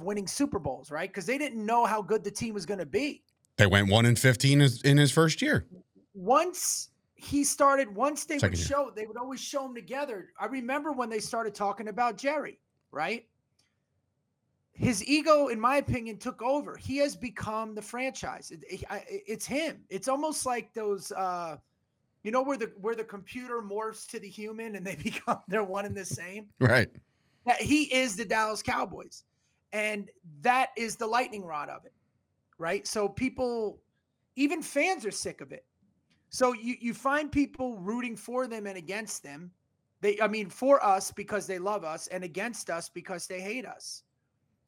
winning Super Bowls, right? Because they didn't know how good the team was going to be. They went 1-15 in his first year. They would always show them together. I remember when they started talking about Jerry, right? His ego, in my opinion, took over. He has become the franchise. It's him. It's almost like those, where the computer morphs to the human and they're one and the same. Right. He is the Dallas Cowboys, and that is the lightning rod of it, right? So people, even fans, are sick of it. So you find people rooting for them and against them. For us because they love us and against us because they hate us.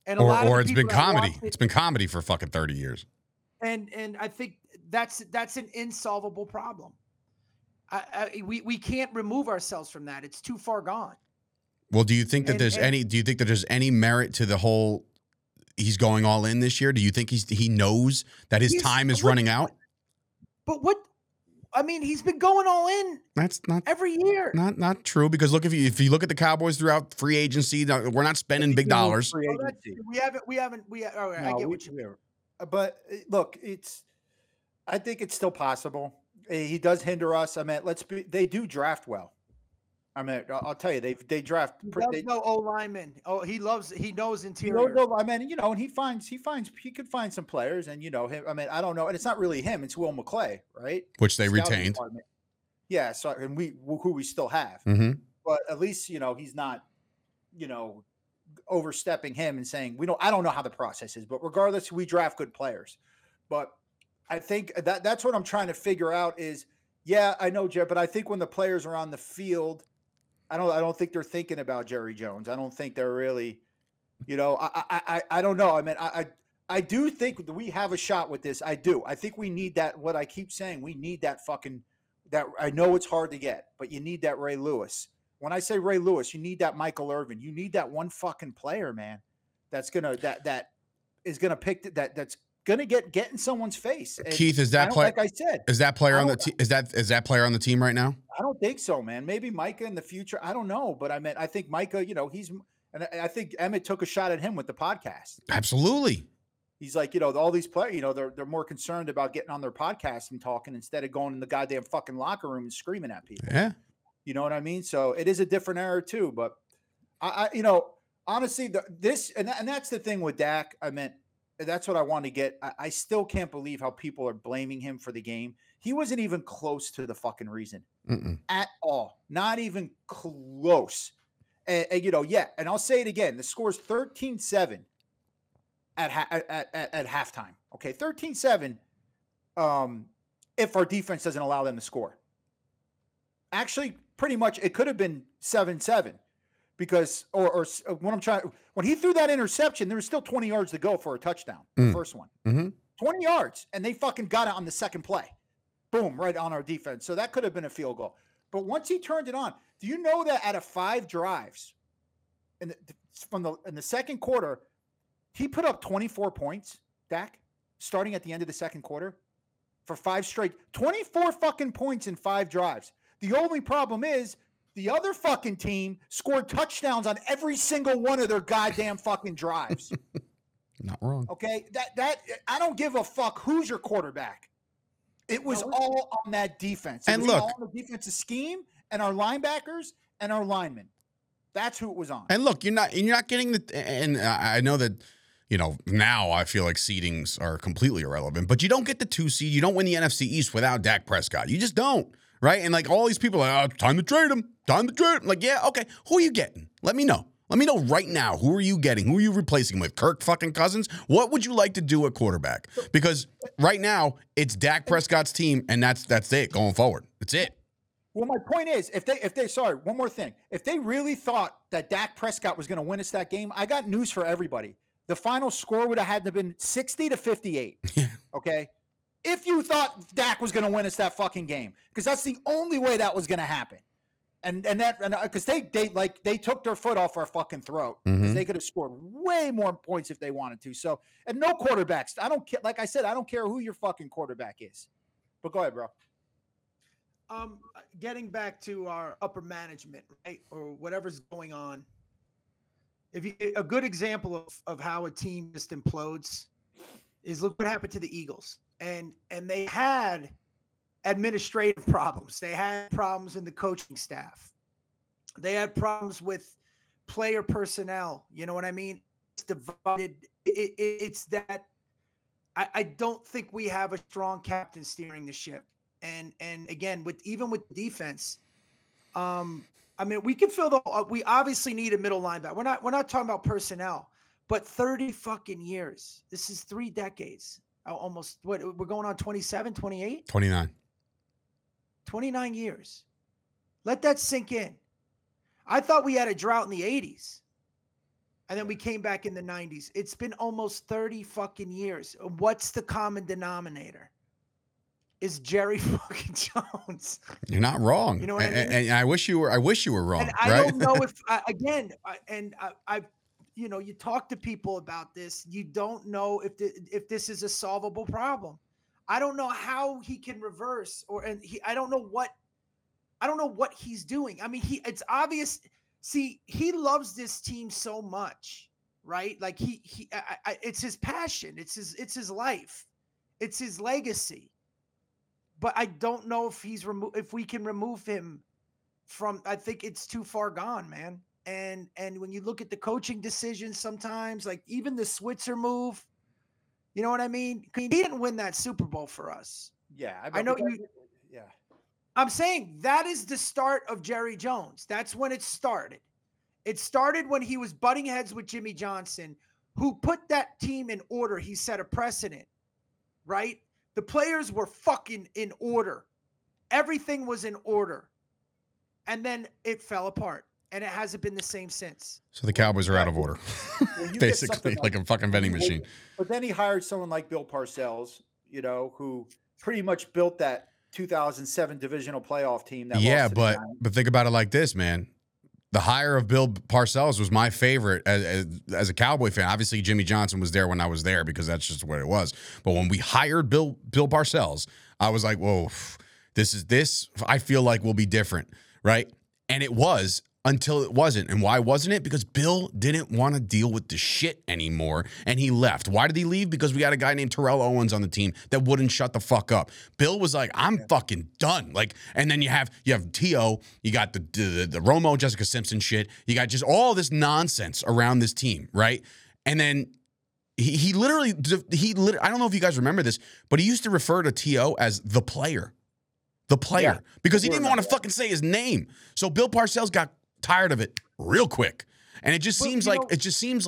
And it's been comedy. It's been comedy for fucking 30 years. And I think that's an insolvable problem. We can't remove ourselves from that. It's too far gone. Well, do you think that there's any merit to the whole he's going all in this year? Do you think he knows that his time is running out? But he's been going all in. That's not every year. Not true, because look, if you look at the Cowboys throughout free agency, we're not spending big dollars. I get what you mean. But look, I think it's still possible. He does hinder us. They do draft well. I'll tell you, they draft. He loves no O linemen. Oh, he knows interior. And he could find some players, and him. I don't know, and it's not really him. It's Will McClay, right? Which they retained. Department. Yeah, so and we still have, mm-hmm. But at least he's not, overstepping him and saying we don't. I don't know how the process is, but regardless, we draft good players. But I think that's what I'm trying to figure out is, yeah, I know, Jeff, but I think when the players are on the field. I don't think they're thinking about Jerry Jones. I don't think they're really, I don't know. I do think we have a shot with this. I do. I think we need that. What I keep saying, we need that fucking, that I know it's hard to get, but you need that Ray Lewis. When I say Ray Lewis, you need that Michael Irvin. You need that one fucking player, man. That's gonna get in someone's face. And Keith, is that player? Like I said, is that player on the team? Is that player on the team right now? I don't think so, man. Maybe Micah in the future. I don't know, but I think Micah. I think Emmett took a shot at him with the podcast. Absolutely. He's like, you know, all these players, you know, they're more concerned about getting on their podcast and talking instead of going in the goddamn fucking locker room and screaming at people. Yeah. You know what I mean? So it is a different era too, but I you know, honestly, that's the thing with Dak. I meant, that's what I wanted to get. I still can't believe how people are blaming him for the game. He wasn't even close to the fucking reason at all. Not even close. And you know, yeah. And I'll say it again. The score's 13-7 at halftime. Okay. 13-7. If our defense doesn't allow them to score, actually pretty much, it could have been 7-7. Because or when I'm trying, when he threw that interception, there was still 20 yards to go for a touchdown. The first one, 20 yards, and they fucking got it on the second play. Boom, right on our defense. So that could have been a field goal. But once he turned it on, do you know that out of 5 drives, in the second quarter, he put up 24 points, Dak, starting at the end of the second quarter, for 5 straight, 24 fucking points in 5 drives. The only problem is, the other fucking team scored touchdowns on every single one of their goddamn fucking drives. Not wrong. Okay. That I don't give a fuck who's your quarterback. It was all on that defense. It was all on the defensive scheme and our linebackers and our linemen. That's who it was on. And look, you're not getting the, and I know that, you know, now I feel like seedings are completely irrelevant, but you don't get the 2 seed. You don't win the NFC East without Dak Prescott. You just don't. Right? And like all these people are like, oh, time to trade him. Time to trade him. Like, yeah, okay. Who are you getting? Let me know. Let me know right now. Who are you getting? Who are you replacing him with? Kirk fucking Cousins? What would you like to do at quarterback? Because right now it's Dak Prescott's team, and that's it going forward. That's it. Well, my point is, one more thing. If they really thought that Dak Prescott was going to win us that game, I got news for everybody. The final score would have had to have been 60-58. Okay. If you thought Dak was going to win us that fucking game, because that's the only way that was going to happen. And because they took their foot off our fucking throat. Because they could have scored way more points if they wanted to. So, and no quarterbacks. I don't care. Like I said, I don't care who your fucking quarterback is. But go ahead, bro. Getting back to our upper management, right? Or whatever's going on. A good example of how a team just implodes is look what happened to the Eagles. And they had administrative problems. They had problems in the coaching staff. They had problems with player personnel. You know what I mean? It's divided. It's that I don't think we have a strong captain steering the ship. And again, even with defense, I mean, we can fill we obviously need a middle linebacker. We're not talking about personnel, but 30 fucking years. This is 3 decades. Almost what we're going on 27, 28, 29, 29 years. Let that sink in. I thought we had a drought in the 80s and then we came back in the 90s. It's been almost 30 fucking years. What's the common denominator? Is Jerry fucking Jones. You're not wrong. You know what I mean? And I wish you were wrong. And I don't know if you know, you talk to people about this. You don't know if this is a solvable problem. I don't know how he can reverse I don't know what he's doing. I mean, it's obvious. See, he loves this team so much, right? Like it's his passion. It's his life. It's his legacy. But I don't know if if we can remove him from, I think it's too far gone, man. And when you look at the coaching decisions sometimes, like even the Switzer move, you know what I mean? He didn't win that Super Bowl for us. Yeah. I know you. Yeah. I'm saying that is the start of Jerry Jones. That's when it started. It started when he was butting heads with Jimmy Johnson, who put that team in order. He set a precedent, right? The players were fucking in order. Everything was in order. And then it fell apart. And it hasn't been the same since. So the Cowboys are out of order, basically, like a fucking vending machine. But then he hired someone like Bill Parcells, you know, who pretty much built that 2007 divisional playoff team. But think about it like this, man. The hire of Bill Parcells was my favorite as a Cowboy fan. Obviously, Jimmy Johnson was there when I was there because that's just what it was. But when we hired Bill Parcells, I was like, whoa, this. I feel like we'll be different, right? And it was. until it wasn't. And why wasn't it? Because Bill didn't want to deal with the shit anymore, and he left. Why did he leave? Because we got a guy named Terrell Owens on the team that wouldn't shut the fuck up. Bill was like, I'm fucking done. Like, and then you have T.O., you got the Romo, Jessica Simpson shit. You got just all this nonsense around this team, right? And then he literally, I don't know if you guys remember this, but he used to refer to T.O. as the player. The player. Yeah. Because he didn't want to fucking say his name. So Bill Parcells got tired of it real quick. And it just seems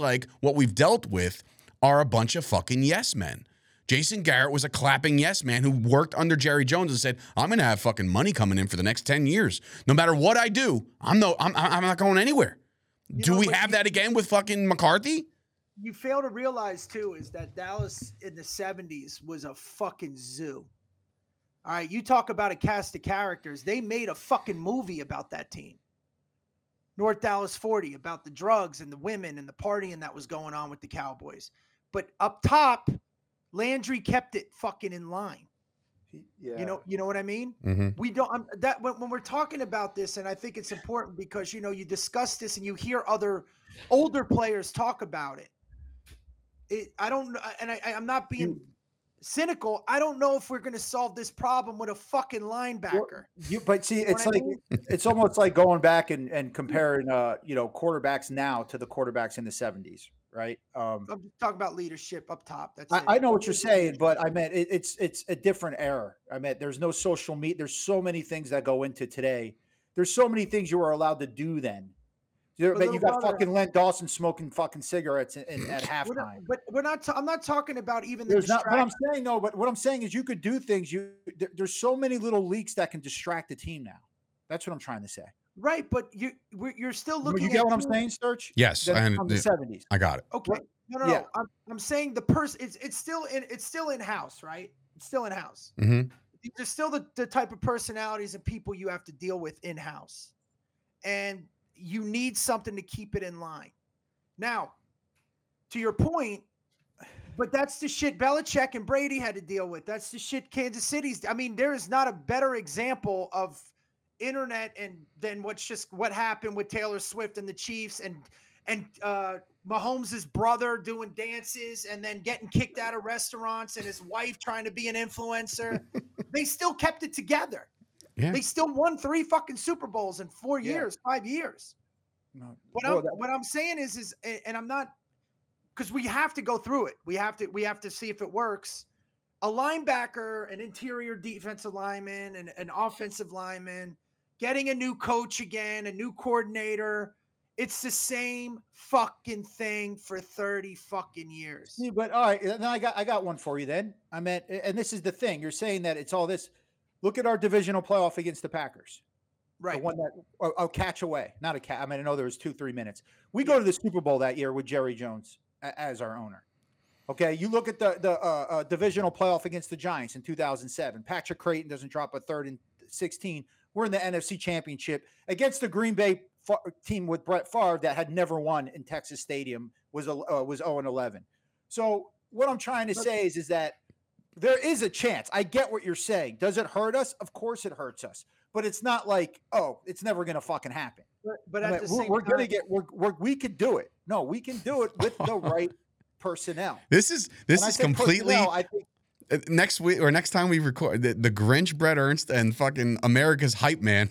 like what we've dealt with are a bunch of fucking yes men. Jason Garrett was a clapping yes man who worked under Jerry Jones and said, I'm going to have fucking money coming in for the next 10 years. No matter what I do, I'm not going anywhere. Do we have that again with fucking McCarthy? You fail to realize too is that Dallas in the 70s was a fucking zoo. All right, you talk about a cast of characters. They made a fucking movie about that team. North Dallas 40, about the drugs and the women and the partying that was going on with the Cowboys. But up top, Landry kept it fucking in line. Yeah. You know what I mean? Mm-hmm. When we're talking about this, and I think it's important because, you know, you discuss this and you hear other older players talk about it. I'm not being cynical. I don't know if we're going to solve this problem with a fucking linebacker. It's almost like going back and comparing, quarterbacks now to the quarterbacks in the 70s, right? I'm talking about leadership up top. I know what you're saying, but I meant it's a different era. I meant there's no social media. There's so many things that go into today. There's so many things you were allowed to do then. But you got fucking Len Dawson smoking fucking cigarettes at halftime. But we're not. I'm not talking about even the distraction. What I'm saying though, but what I'm saying is you could do things. There's so many little leaks that can distract the team now. That's what I'm trying to say. Right, but you're still looking. You get what I'm saying, Sturch? Yes, the 70s. I got it. Okay. No. I'm saying the person. It's still in house, right? It's still in house. Mm-hmm. There's still the type of personalities and people you have to deal with in house, and you need something to keep it in line. Now, to your point, but that's the shit Belichick and Brady had to deal with. That's the shit Kansas City's. I mean, there is not a better example of internet than what happened with Taylor Swift and the Chiefs and Mahomes' brother doing dances and then getting kicked out of restaurants and his wife trying to be an influencer. They still kept it together. Yeah. They still won 3 fucking Super Bowls in 5 years. No. What I'm saying is, and I'm not, because we have to go through it. We have to see if it works. A linebacker, an interior defensive lineman, and an offensive lineman, getting a new coach again, a new coordinator. It's the same fucking thing for 30 fucking years. Yeah, but all right, now I got one for you. Then I meant, and this is the thing. You're saying that it's all this. Look at our divisional playoff against the Packers. Right. The one that a catch away, not a catch. I mean, I know there was 2-3 minutes. We go to the Super Bowl that year with Jerry Jones as our owner. Okay, you look at the divisional playoff against the Giants in 2007. Patrick Creighton doesn't drop a third and 16. We're in the NFC Championship against the Green Bay team with Brett Favre that had never won in Texas Stadium, was 0-11. So what I'm trying to say is that there is a chance. I get what you're saying. Does it hurt us? Of course it hurts us. But it's not like, oh, it's never going to fucking happen. But at the same time, we're going to get. We could do it. No, we can do it with the right personnel. This is completely. I think next week or next time we record, the Grinch, Brett Ernst, and fucking America's hype man.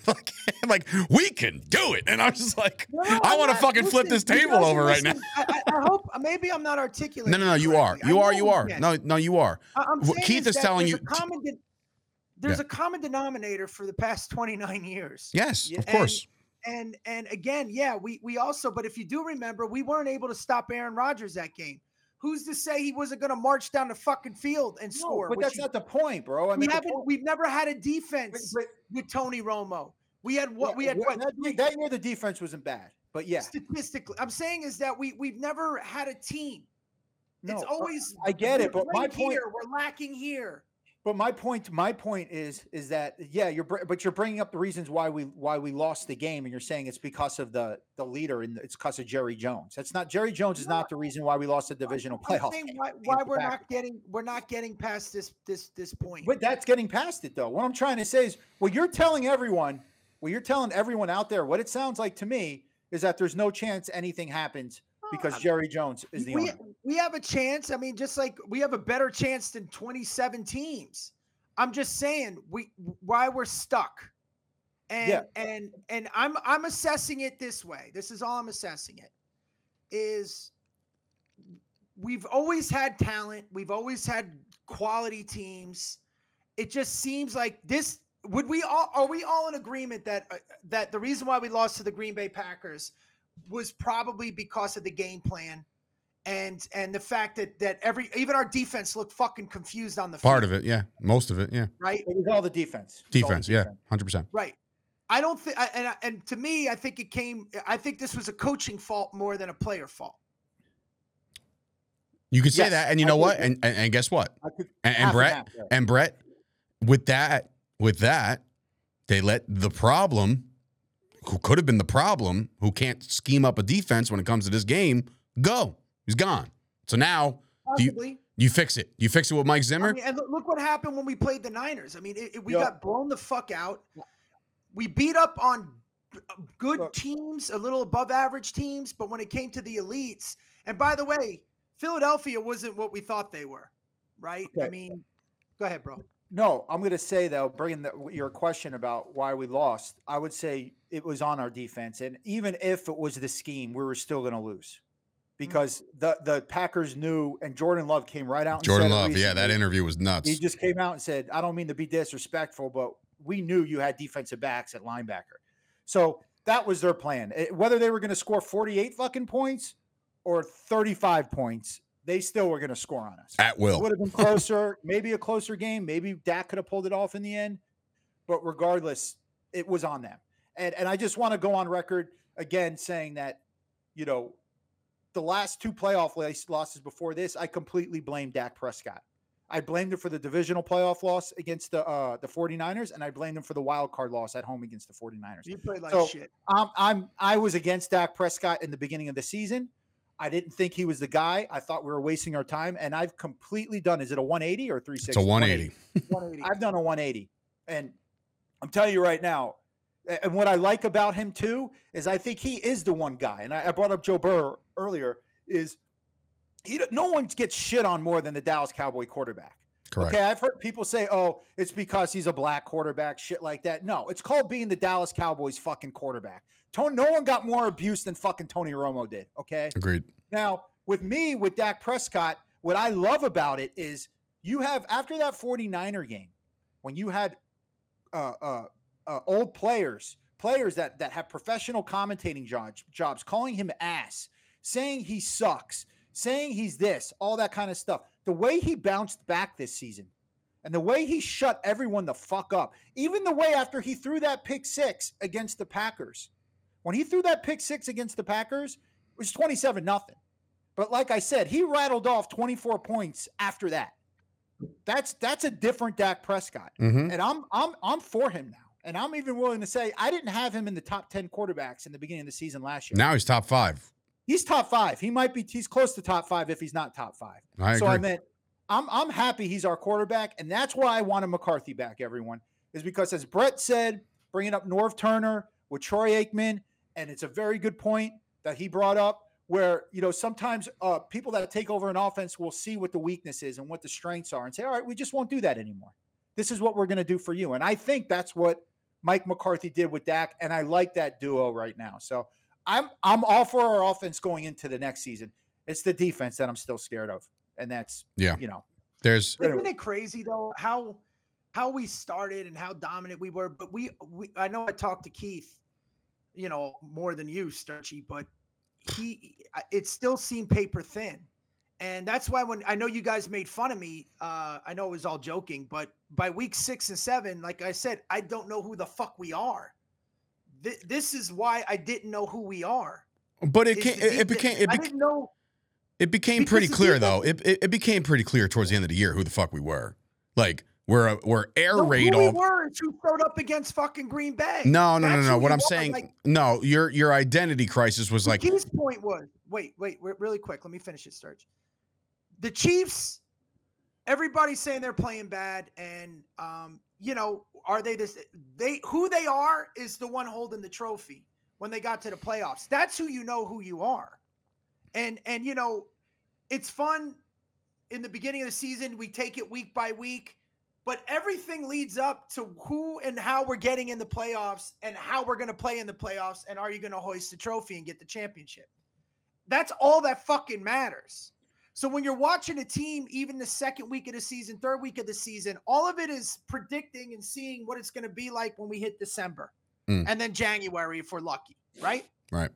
Like, we can do it. And I'm just like, I want to fucking flip this table over right now. I hope maybe I'm not articulating. No, you are. You are. No, you are. Keith is telling you. There's a common denominator for the past 29 years. Yes, yeah. Of course. And again, yeah, we also, but if you do remember, we weren't able to stop Aaron Rodgers that game. Who's to say he wasn't going to march down the fucking field and score? But that's not the point, bro. I mean, we've never had a defense with Tony Romo. We had what? That year the defense wasn't bad, but yeah. Statistically, I'm saying is that we've never had a team. No, it's always I get it, but my point here, we're lacking here. But my point is that you're bringing up the reasons why we lost the game, and you're saying it's because of the leader and it's because of Jerry Jones. That's not Jerry Jones is not the reason why we lost the divisional playoff. Why we're not getting past this point. But that's getting past it though. What I'm trying to say is, well, you're telling everyone Well, you're telling everyone out there what it sounds like to me is that there's no chance anything happens because Jerry Jones is the owner. We have a chance. I mean, just like we have a better chance than 27 teams. I'm just saying why we're stuck. And I'm assessing it this way. This is all I'm assessing it is we've always had talent. We've always had quality teams. It just seems like this. Are we all in agreement that the reason why we lost to the Green Bay Packers was probably because of the game plan and the fact that even our defense looked fucking confused on the field. Part of it, yeah. Most of it, yeah. Right? It was all the defense. Yeah, 100%. Right. I don't think and to me, I think this was a coaching fault more than a player fault. You could say that, and you know what? And guess what? And Brett, with that, they let the problem, who could have been the problem, who can't scheme up a defense when it comes to this game, go. He's gone. So now you fix it. You fix it with Mike Zimmer. I mean, and look what happened when we played the Niners. I mean, we got blown the fuck out. We beat up on good teams, a little above average teams, but when it came to the elites, and by the way, Philadelphia wasn't what we thought they were, right? Okay. I mean, go ahead, bro. No, I'm going to say, though, bringing your question about why we lost, I would say it was on our defense. And even if it was the scheme, we were still going to lose because the Packers knew, and Jordan Love came right out and said it recently. Yeah, that interview was nuts. He just came out and said, I don't mean to be disrespectful, but we knew you had defensive backs at linebacker. So that was their plan. Whether they were going to score 48 fucking points or 35 points, they still were going to score on us. At will. It would have been closer, maybe a closer game. Maybe Dak could have pulled it off in the end. But regardless, it was on them. And I just want to go on record again saying that, you know, the last two playoff losses before this, I completely blame Dak Prescott. I blamed him for the divisional playoff loss against the 49ers, and I blamed him for the wild card loss at home against the 49ers. You played like shit. I was against Dak Prescott in the beginning of the season. I didn't think he was the guy. I thought we were wasting our time, and I've completely done. Is it a 180 or 360? It's a 180. I've done a 180, and I'm telling you right now. And what I like about him too is I think he is the one guy. And I brought up Joe Burrow earlier. No one gets shit on more than the Dallas Cowboy quarterback. Correct. Okay, I've heard people say, "Oh, it's because he's a black quarterback," shit like that. No, it's called being the Dallas Cowboys fucking quarterback. No one got more abuse than fucking Tony Romo did. Okay, agreed. Now with Dak Prescott, what I love about it is you have after that 49er game when you had old players that have professional commentating jobs, calling him ass, saying he sucks, saying he's this, all that kind of stuff. The way he bounced back this season and the way he shut everyone the fuck up, even the way after he threw that pick six against the Packers, it was 27-0. But like I said, he rattled off 24 points after that. That's a different Dak Prescott. Mm-hmm. And I'm for him now. And I'm even willing to say I didn't have him in the top 10 quarterbacks in the beginning of the season last year. Now he's top 5. He's top 5. He's close to top 5 if he's not top 5. So I meant I'm happy he's our quarterback, and that's why I wanted McCarthy back, everyone, is because as Brett said, bringing up Norv Turner with Troy Aikman, and it's a very good point that he brought up where, you know, sometimes people that take over an offense will see what the weakness is and what the strengths are and say, all right, we just won't do that anymore. This is what we're going to do for you. And I think that's what Mike McCarthy did with Dak, and I like that duo right now. So I'm all for our offense going into the next season. It's the defense that I'm still scared of, and that's you know. Isn't it crazy though how we started and how dominant we were? But we I know I talked to Keith, you know, more than you, Sturchy, but it still seemed paper thin, and that's why when I know you guys made fun of me, I know it was all joking, but by week 6 and 7, like I said, I don't know who the fuck we are. This is why I didn't know who we are. But it became pretty clear though. It became pretty clear towards the end of the year who the fuck we were. Like we're air raid. Who we were is who showed up against fucking Green Bay. No. What I'm saying, like, no, your identity crisis was like. His point was, wait, really quick. Let me finish it, Sturge. The Chiefs everybody's saying they're playing bad, and you know, are they this? Who they are is the one holding the trophy when they got to the playoffs. That's who you know who you are, and you know, it's fun in the beginning of the season. We take it week by week, but everything leads up to who and how we're getting in the playoffs and how we're going to play in the playoffs. And are you going to hoist the trophy and get the championship? That's all that fucking matters. So when you're watching a team, even the second week of the season, third week of the season, all of it is predicting and seeing what it's going to be like when we hit December and then January if we're lucky. Right. Right.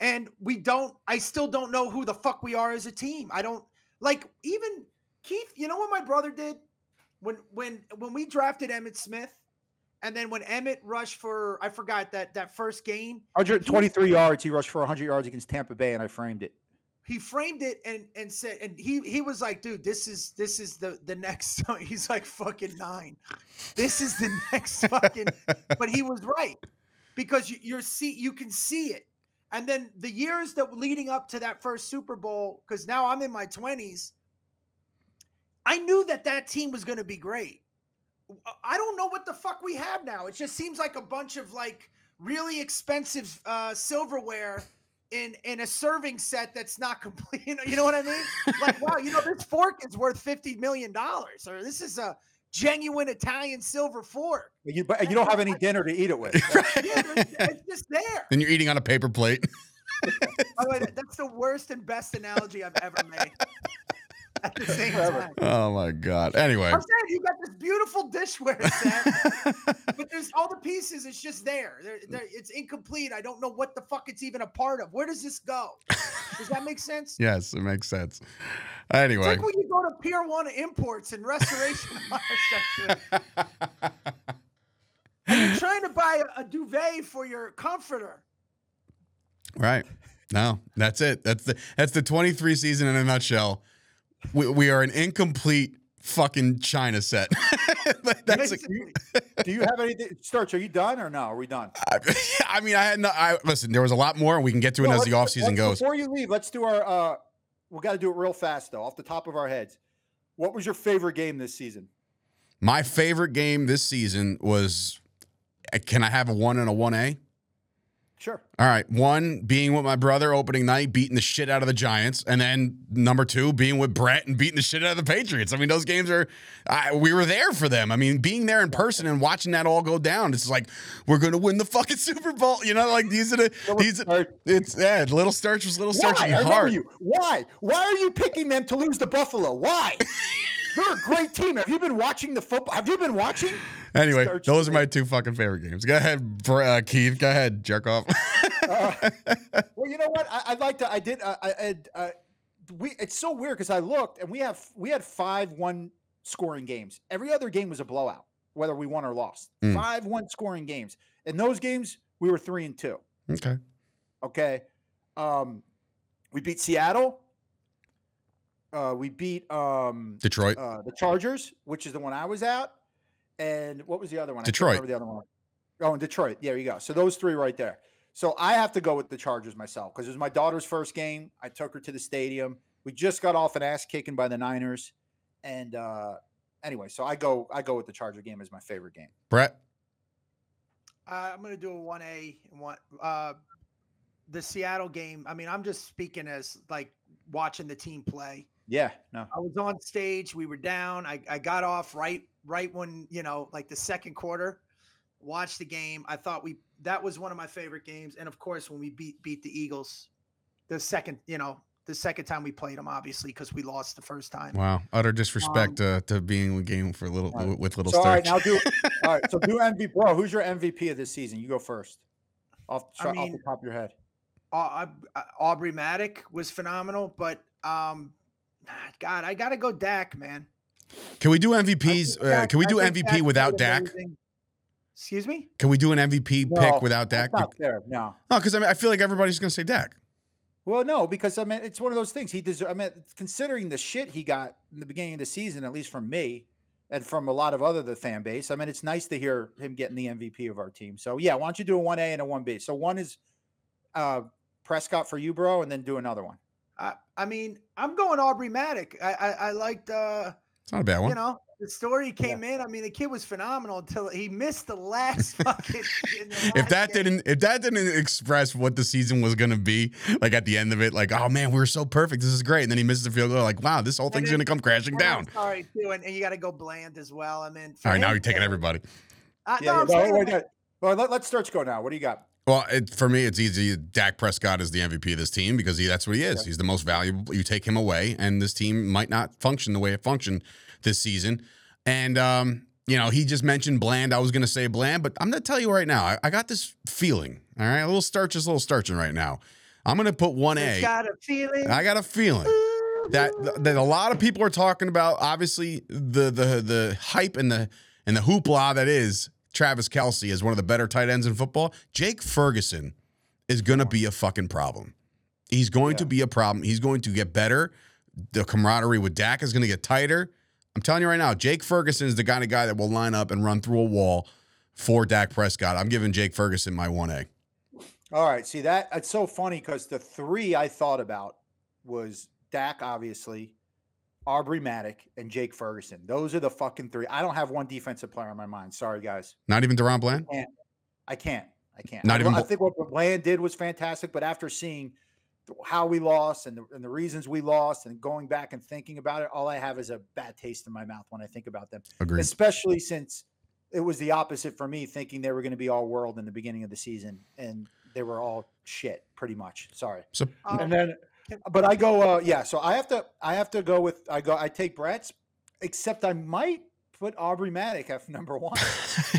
And I still don't know who the fuck we are as a team. I don't like even Keith. You know what my brother did when we drafted Emmett Smith, and then when Emmett rushed for, I forgot that first game, 123 yards. He rushed for 100 yards against Tampa Bay, and I framed it. He framed it and said, and he was like, dude, this is the next. He's like fucking nine. This is the next fucking. But he was right, because you can see it. And then the years that were leading up to that first Super Bowl, because now I'm in my 20s, I knew that team was going to be great. I don't know what the fuck we have now. It just seems like a bunch of like really expensive silverware in a serving set that's not complete. You know what I mean? Like, wow, you know, this fork is worth $50 million. Or this is a genuine Italian silver fork. You don't have any dinner to eat it with. Right? Yeah, it's just there. And you're eating on a paper plate. By the way, that's the worst and best analogy I've ever made. At the same time. Oh my God. Anyway. I'm saying you got this beautiful dishware set, but there's all the pieces. It's just there. It's incomplete. I don't know what the fuck it's even a part of. Where does this go? Does that make sense? Yes, it makes sense. Anyway. It's like when you go to Pier 1 Imports and Restoration and you're trying to buy a duvet for your comforter. Right. No, that's it. That's the 23 season in a nutshell. We are an incomplete fucking China set. That's do you have anything? Starch, are you done or no? Are we done? I mean, I had no. Listen, there was a lot more, and we can get to it as the offseason goes. Before you leave, let's do our we got to do it real fast, though, off the top of our heads. What was your favorite game this season? My favorite game this season was, can I have a 1 and a 1A? Sure. All right. 1, being with my brother opening night, beating the shit out of the Giants. And then number 2, being with Brett and beating the shit out of the Patriots. I mean, those games are, we were there for them. I mean, being there in person and watching that all go down, it's like, we're going to win the fucking Super Bowl. You know, like Little Starch was Little Starch. Why are you picking them to lose to Buffalo? Why? They're a great team. Have you been watching the football? Have you been watching? Anyway, those are my 2 fucking favorite games. Go ahead, Keith. Go ahead, jerk off. Well, you know what? I'd like to. I did. It's so weird because I looked and we had 5-1 scoring games. Every other game was a blowout, whether we won or lost. 5-1 scoring games. In those games, we were 3-2. Okay. We beat Seattle. We beat Detroit, the Chargers, which is the one I was at. And what was the other one? Detroit. I can't remember the other one. Oh, in Detroit. There you go. So those 3 right there. So I have to go with the Chargers myself because it was my daughter's first game. I took her to the stadium. We just got off an ass kicking by the Niners. And anyway, so I go with the Charger game as my favorite game. Brett? I'm going to do a 1A. The Seattle game. I mean, I'm just speaking as like watching the team play. Yeah, no. I was on stage. We were down. I got off right when, you know, like the second quarter, watched the game. I thought that was one of my favorite games. And of course, when we beat the Eagles, the second time we played them, obviously, because we lost the first time. Wow, utter disrespect to being in game for little with Little Starch. All right, now all right. So do MVP, bro. Who's your MVP of this season? You go first, off the top of your head. Aubrey Matic was phenomenal, but God, I gotta go Dak, man. Can we do MVPs? Can we do MVP without Dak? Excuse me? Can we do an MVP pick without Dak? Not fair, no. No, because I mean, I feel like everybody's gonna say Dak. Well, no, because I mean, it's one of those things. He deserves. I mean, considering the shit he got in the beginning of the season, at least from me and from a lot of the fan base. I mean, it's nice to hear him getting the MVP of our team. So yeah, why don't you do a 1A and a 1B? So 1 is Prescott for you, bro, and then do another one. I mean, I'm going Aubrey Matic. I liked. It's not a bad one. You know, the story came in. I mean, the kid was phenomenal until he missed the last fucking. If that didn't express what the season was going to be, like at the end of it, like, oh man, we were so perfect. This is great. And then he misses the field goal. Like, wow, this whole thing's going to come crashing down. Sorry too, and you got to go Bland as well. I mean, all right, now you're taking everybody. Well, let's start go now. What do you got? Well, for me, it's easy. Dak Prescott is the MVP of this team because that's what he is. He's the most valuable. You take him away, and this team might not function the way it functioned this season. And, you know, he just mentioned Bland. I was going to say Bland, but I'm going to tell you right now, I got this feeling, all right? A little starching right now. I'm going to put 1A. I got a feeling that a lot of people are talking about, obviously, the hype and the hoopla that is Travis Kelsey is one of the better tight ends in football. Jake Ferguson is going to be a fucking problem. He's going to be a problem. He's going to get better. The camaraderie with Dak is going to get tighter. I'm telling you right now, Jake Ferguson is the kind of guy that will line up and run through a wall for Dak Prescott. I'm giving Jake Ferguson my 1A. All right. See, it's so funny because the three I thought about was Dak, obviously, Aubrey Matic, and Jake Ferguson. Those are the fucking three. I don't have one defensive player on my mind. Sorry, guys. Not even Deron Bland? I can't. I think what Bland did was fantastic, but after seeing how we lost and the reasons we lost and going back and thinking about it, all I have is a bad taste in my mouth when I think about them. Agreed. Especially since it was the opposite for me, thinking they were going to be all world in the beginning of the season, and they were all shit, pretty much. Sorry. So, and then – but I go, so I have to go with, I take Brett's, except I might put Aubrey Matic at number one.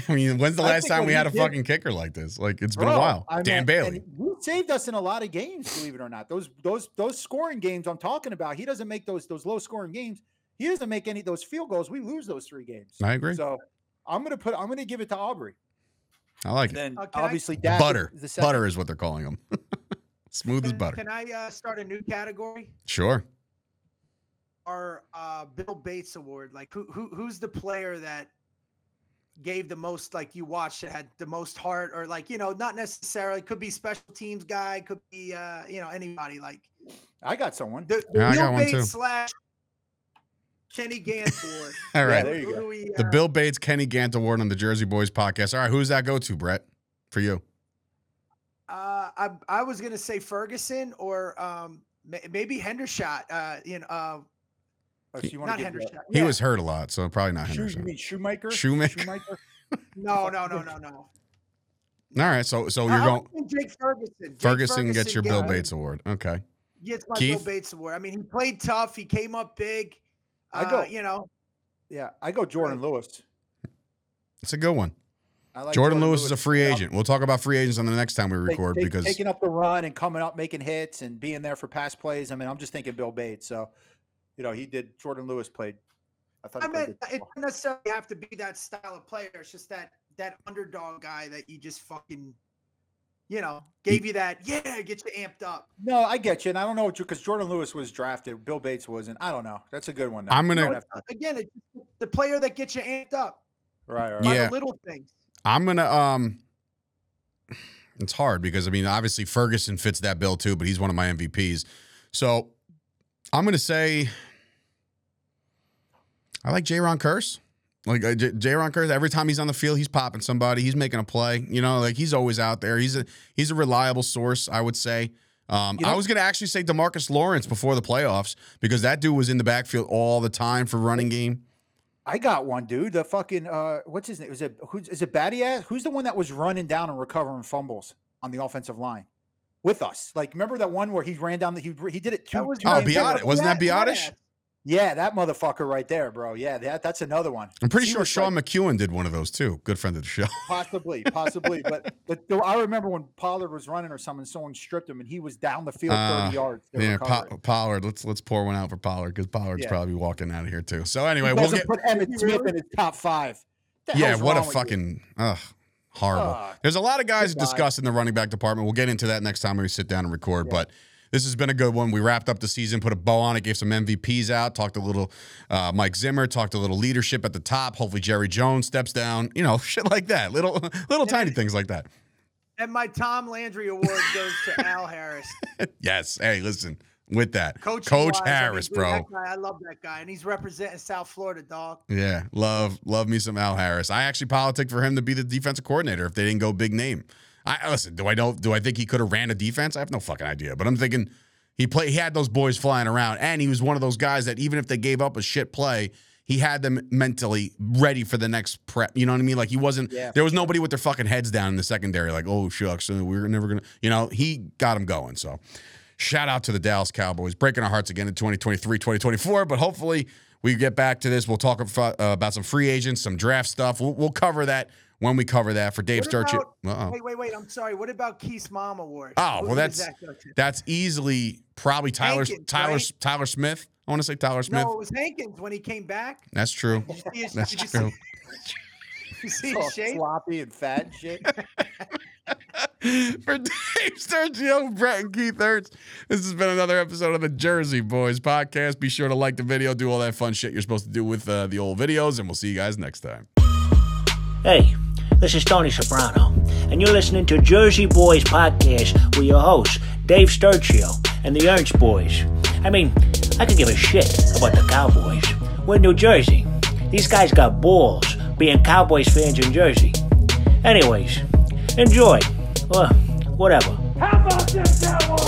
I mean, when's the last time we had a fucking kicker like this? Like, it's been a while. Dan Bailey. He saved us in a lot of games, believe it or not. Those scoring games I'm talking about, he doesn't make those low scoring games. He doesn't make any of those field goals. We lose those three games. I agree. So I'm going to give it to Aubrey. I like it. Then obviously Dak. Butter is what they're calling him. Smooth as butter. Can I start a new category? Sure. Our Bill Bates Award. Like, who's the player that gave the most, like, you watched that had the most heart? Or, like, you know, not necessarily. Could be special teams guy. Could be, you know, anybody. Like, I got someone. I got one, too. / Kenny Gant Award. All right. There you go. The Bill Bates Kenny Gant Award on the Jersey Boys Podcast. All right. Who's that go to, Brett, for you? I was gonna say Ferguson or maybe Hendershot. Not Hendershot. He was hurt a lot, so probably not Hendershot. You mean Shoemaker? No. All right, so you're going. Jake Ferguson. Ferguson gets your Bill Bates Award. Okay. Gets my Bill Bates Award. I mean, he played tough. He came up big. I go Jordan Lewis. It's a good one. Like Jordan Lewis is a free agent. We'll talk about free agents on the next time we record because taking up the run and coming up, making hits and being there for pass plays. I mean, I'm just thinking Bill Bates. So, you know, Jordan Lewis played. It doesn't necessarily have to be that style of player. It's just that underdog guy that you just fucking, you know, gave you that. Yeah. Get you amped up. No, I get you. And I don't know what because Jordan Lewis was drafted. Bill Bates wasn't. I don't know. That's a good one. It's the player that gets you amped up. Right. By the little things. I'm going to it's hard because, I mean, obviously Ferguson fits that bill too, but he's one of my MVPs. So I'm going to say I like Jaron Curse. Like Jaron Curse, every time he's on the field, he's popping somebody. He's making a play. You know, like he's always out there. He's a reliable source, I would say. I was going to actually say DeMarcus Lawrence before the playoffs because that dude was in the backfield all the time for running game. I got one, dude. The fucking what's his name? Is it Batty Ass? Who's the one that was running down and recovering fumbles on the offensive line with us? Like, remember that one where he ran down? He did it. Biotish. Wasn't that Biotish? Yeah, that motherfucker right there, bro. Yeah, that's another one. I'm pretty sure Sean McEwen did one of those too. Good friend of the show. Possibly. But I remember when Pollard was running or something, someone stripped him and he was down the field 30 yards. Yeah, Pollard. Let's pour one out for Pollard because Pollard's probably walking out of here too. So anyway, we'll put Emmett Smith in his top five. What a fucking horrible. There's a lot of guys discussing the running back department. We'll get into that next time when we sit down and record, but. This has been a good one. We wrapped up the season, put a bow on it, gave some MVPs out, talked a little Mike Zimmer, talked a little leadership at the top. Hopefully Jerry Jones steps down, you know, shit like that. Little tiny things like that. And my Tom Landry Award goes to Al Harris. Yes. Hey, listen, with that. Coach Harris, bro. I love that guy, and he's representing South Florida, dog. Yeah, love me some Al Harris. I actually politic for him to be the defensive coordinator if they didn't go big name. Do I think he could have ran a defense? I have no fucking idea, but I'm thinking he had those boys flying around, and he was one of those guys that even if they gave up a shit play, he had them mentally ready for the next prep. You know what I mean? Like, he wasn't, there was nobody with their fucking heads down in the secondary. Like, oh, shucks, we're never going to, he got them going. So shout out to the Dallas Cowboys, breaking our hearts again in 2023, 2024. But hopefully we get back to this. We'll talk about some free agents, some draft stuff. We'll cover that when we cover that for Dave Sturchio. Wait. I'm sorry. What about Keith's mom award? Oh, well, that's easily probably Tyler Smith. I want to say Tyler Smith. No, it was Hankins when he came back. That's true. That's true. You see his shape? Sloppy and fat shit. For Dave Sturchio, Brett, and Keith Ernst, this has been another episode of the Jersey Boys Podcast. Be sure to like the video, do all that fun shit you're supposed to do with the old videos, and we'll see you guys next time. Hey, this is Tony Soprano, and you're listening to Jersey Boys Podcast with your hosts, Dave Sturchio and the Ernst Boys. I mean, I could give a shit about the Cowboys. We're in New Jersey. These guys got balls being Cowboys fans in Jersey. Anyways, enjoy. Or whatever. How about this, Cowboys?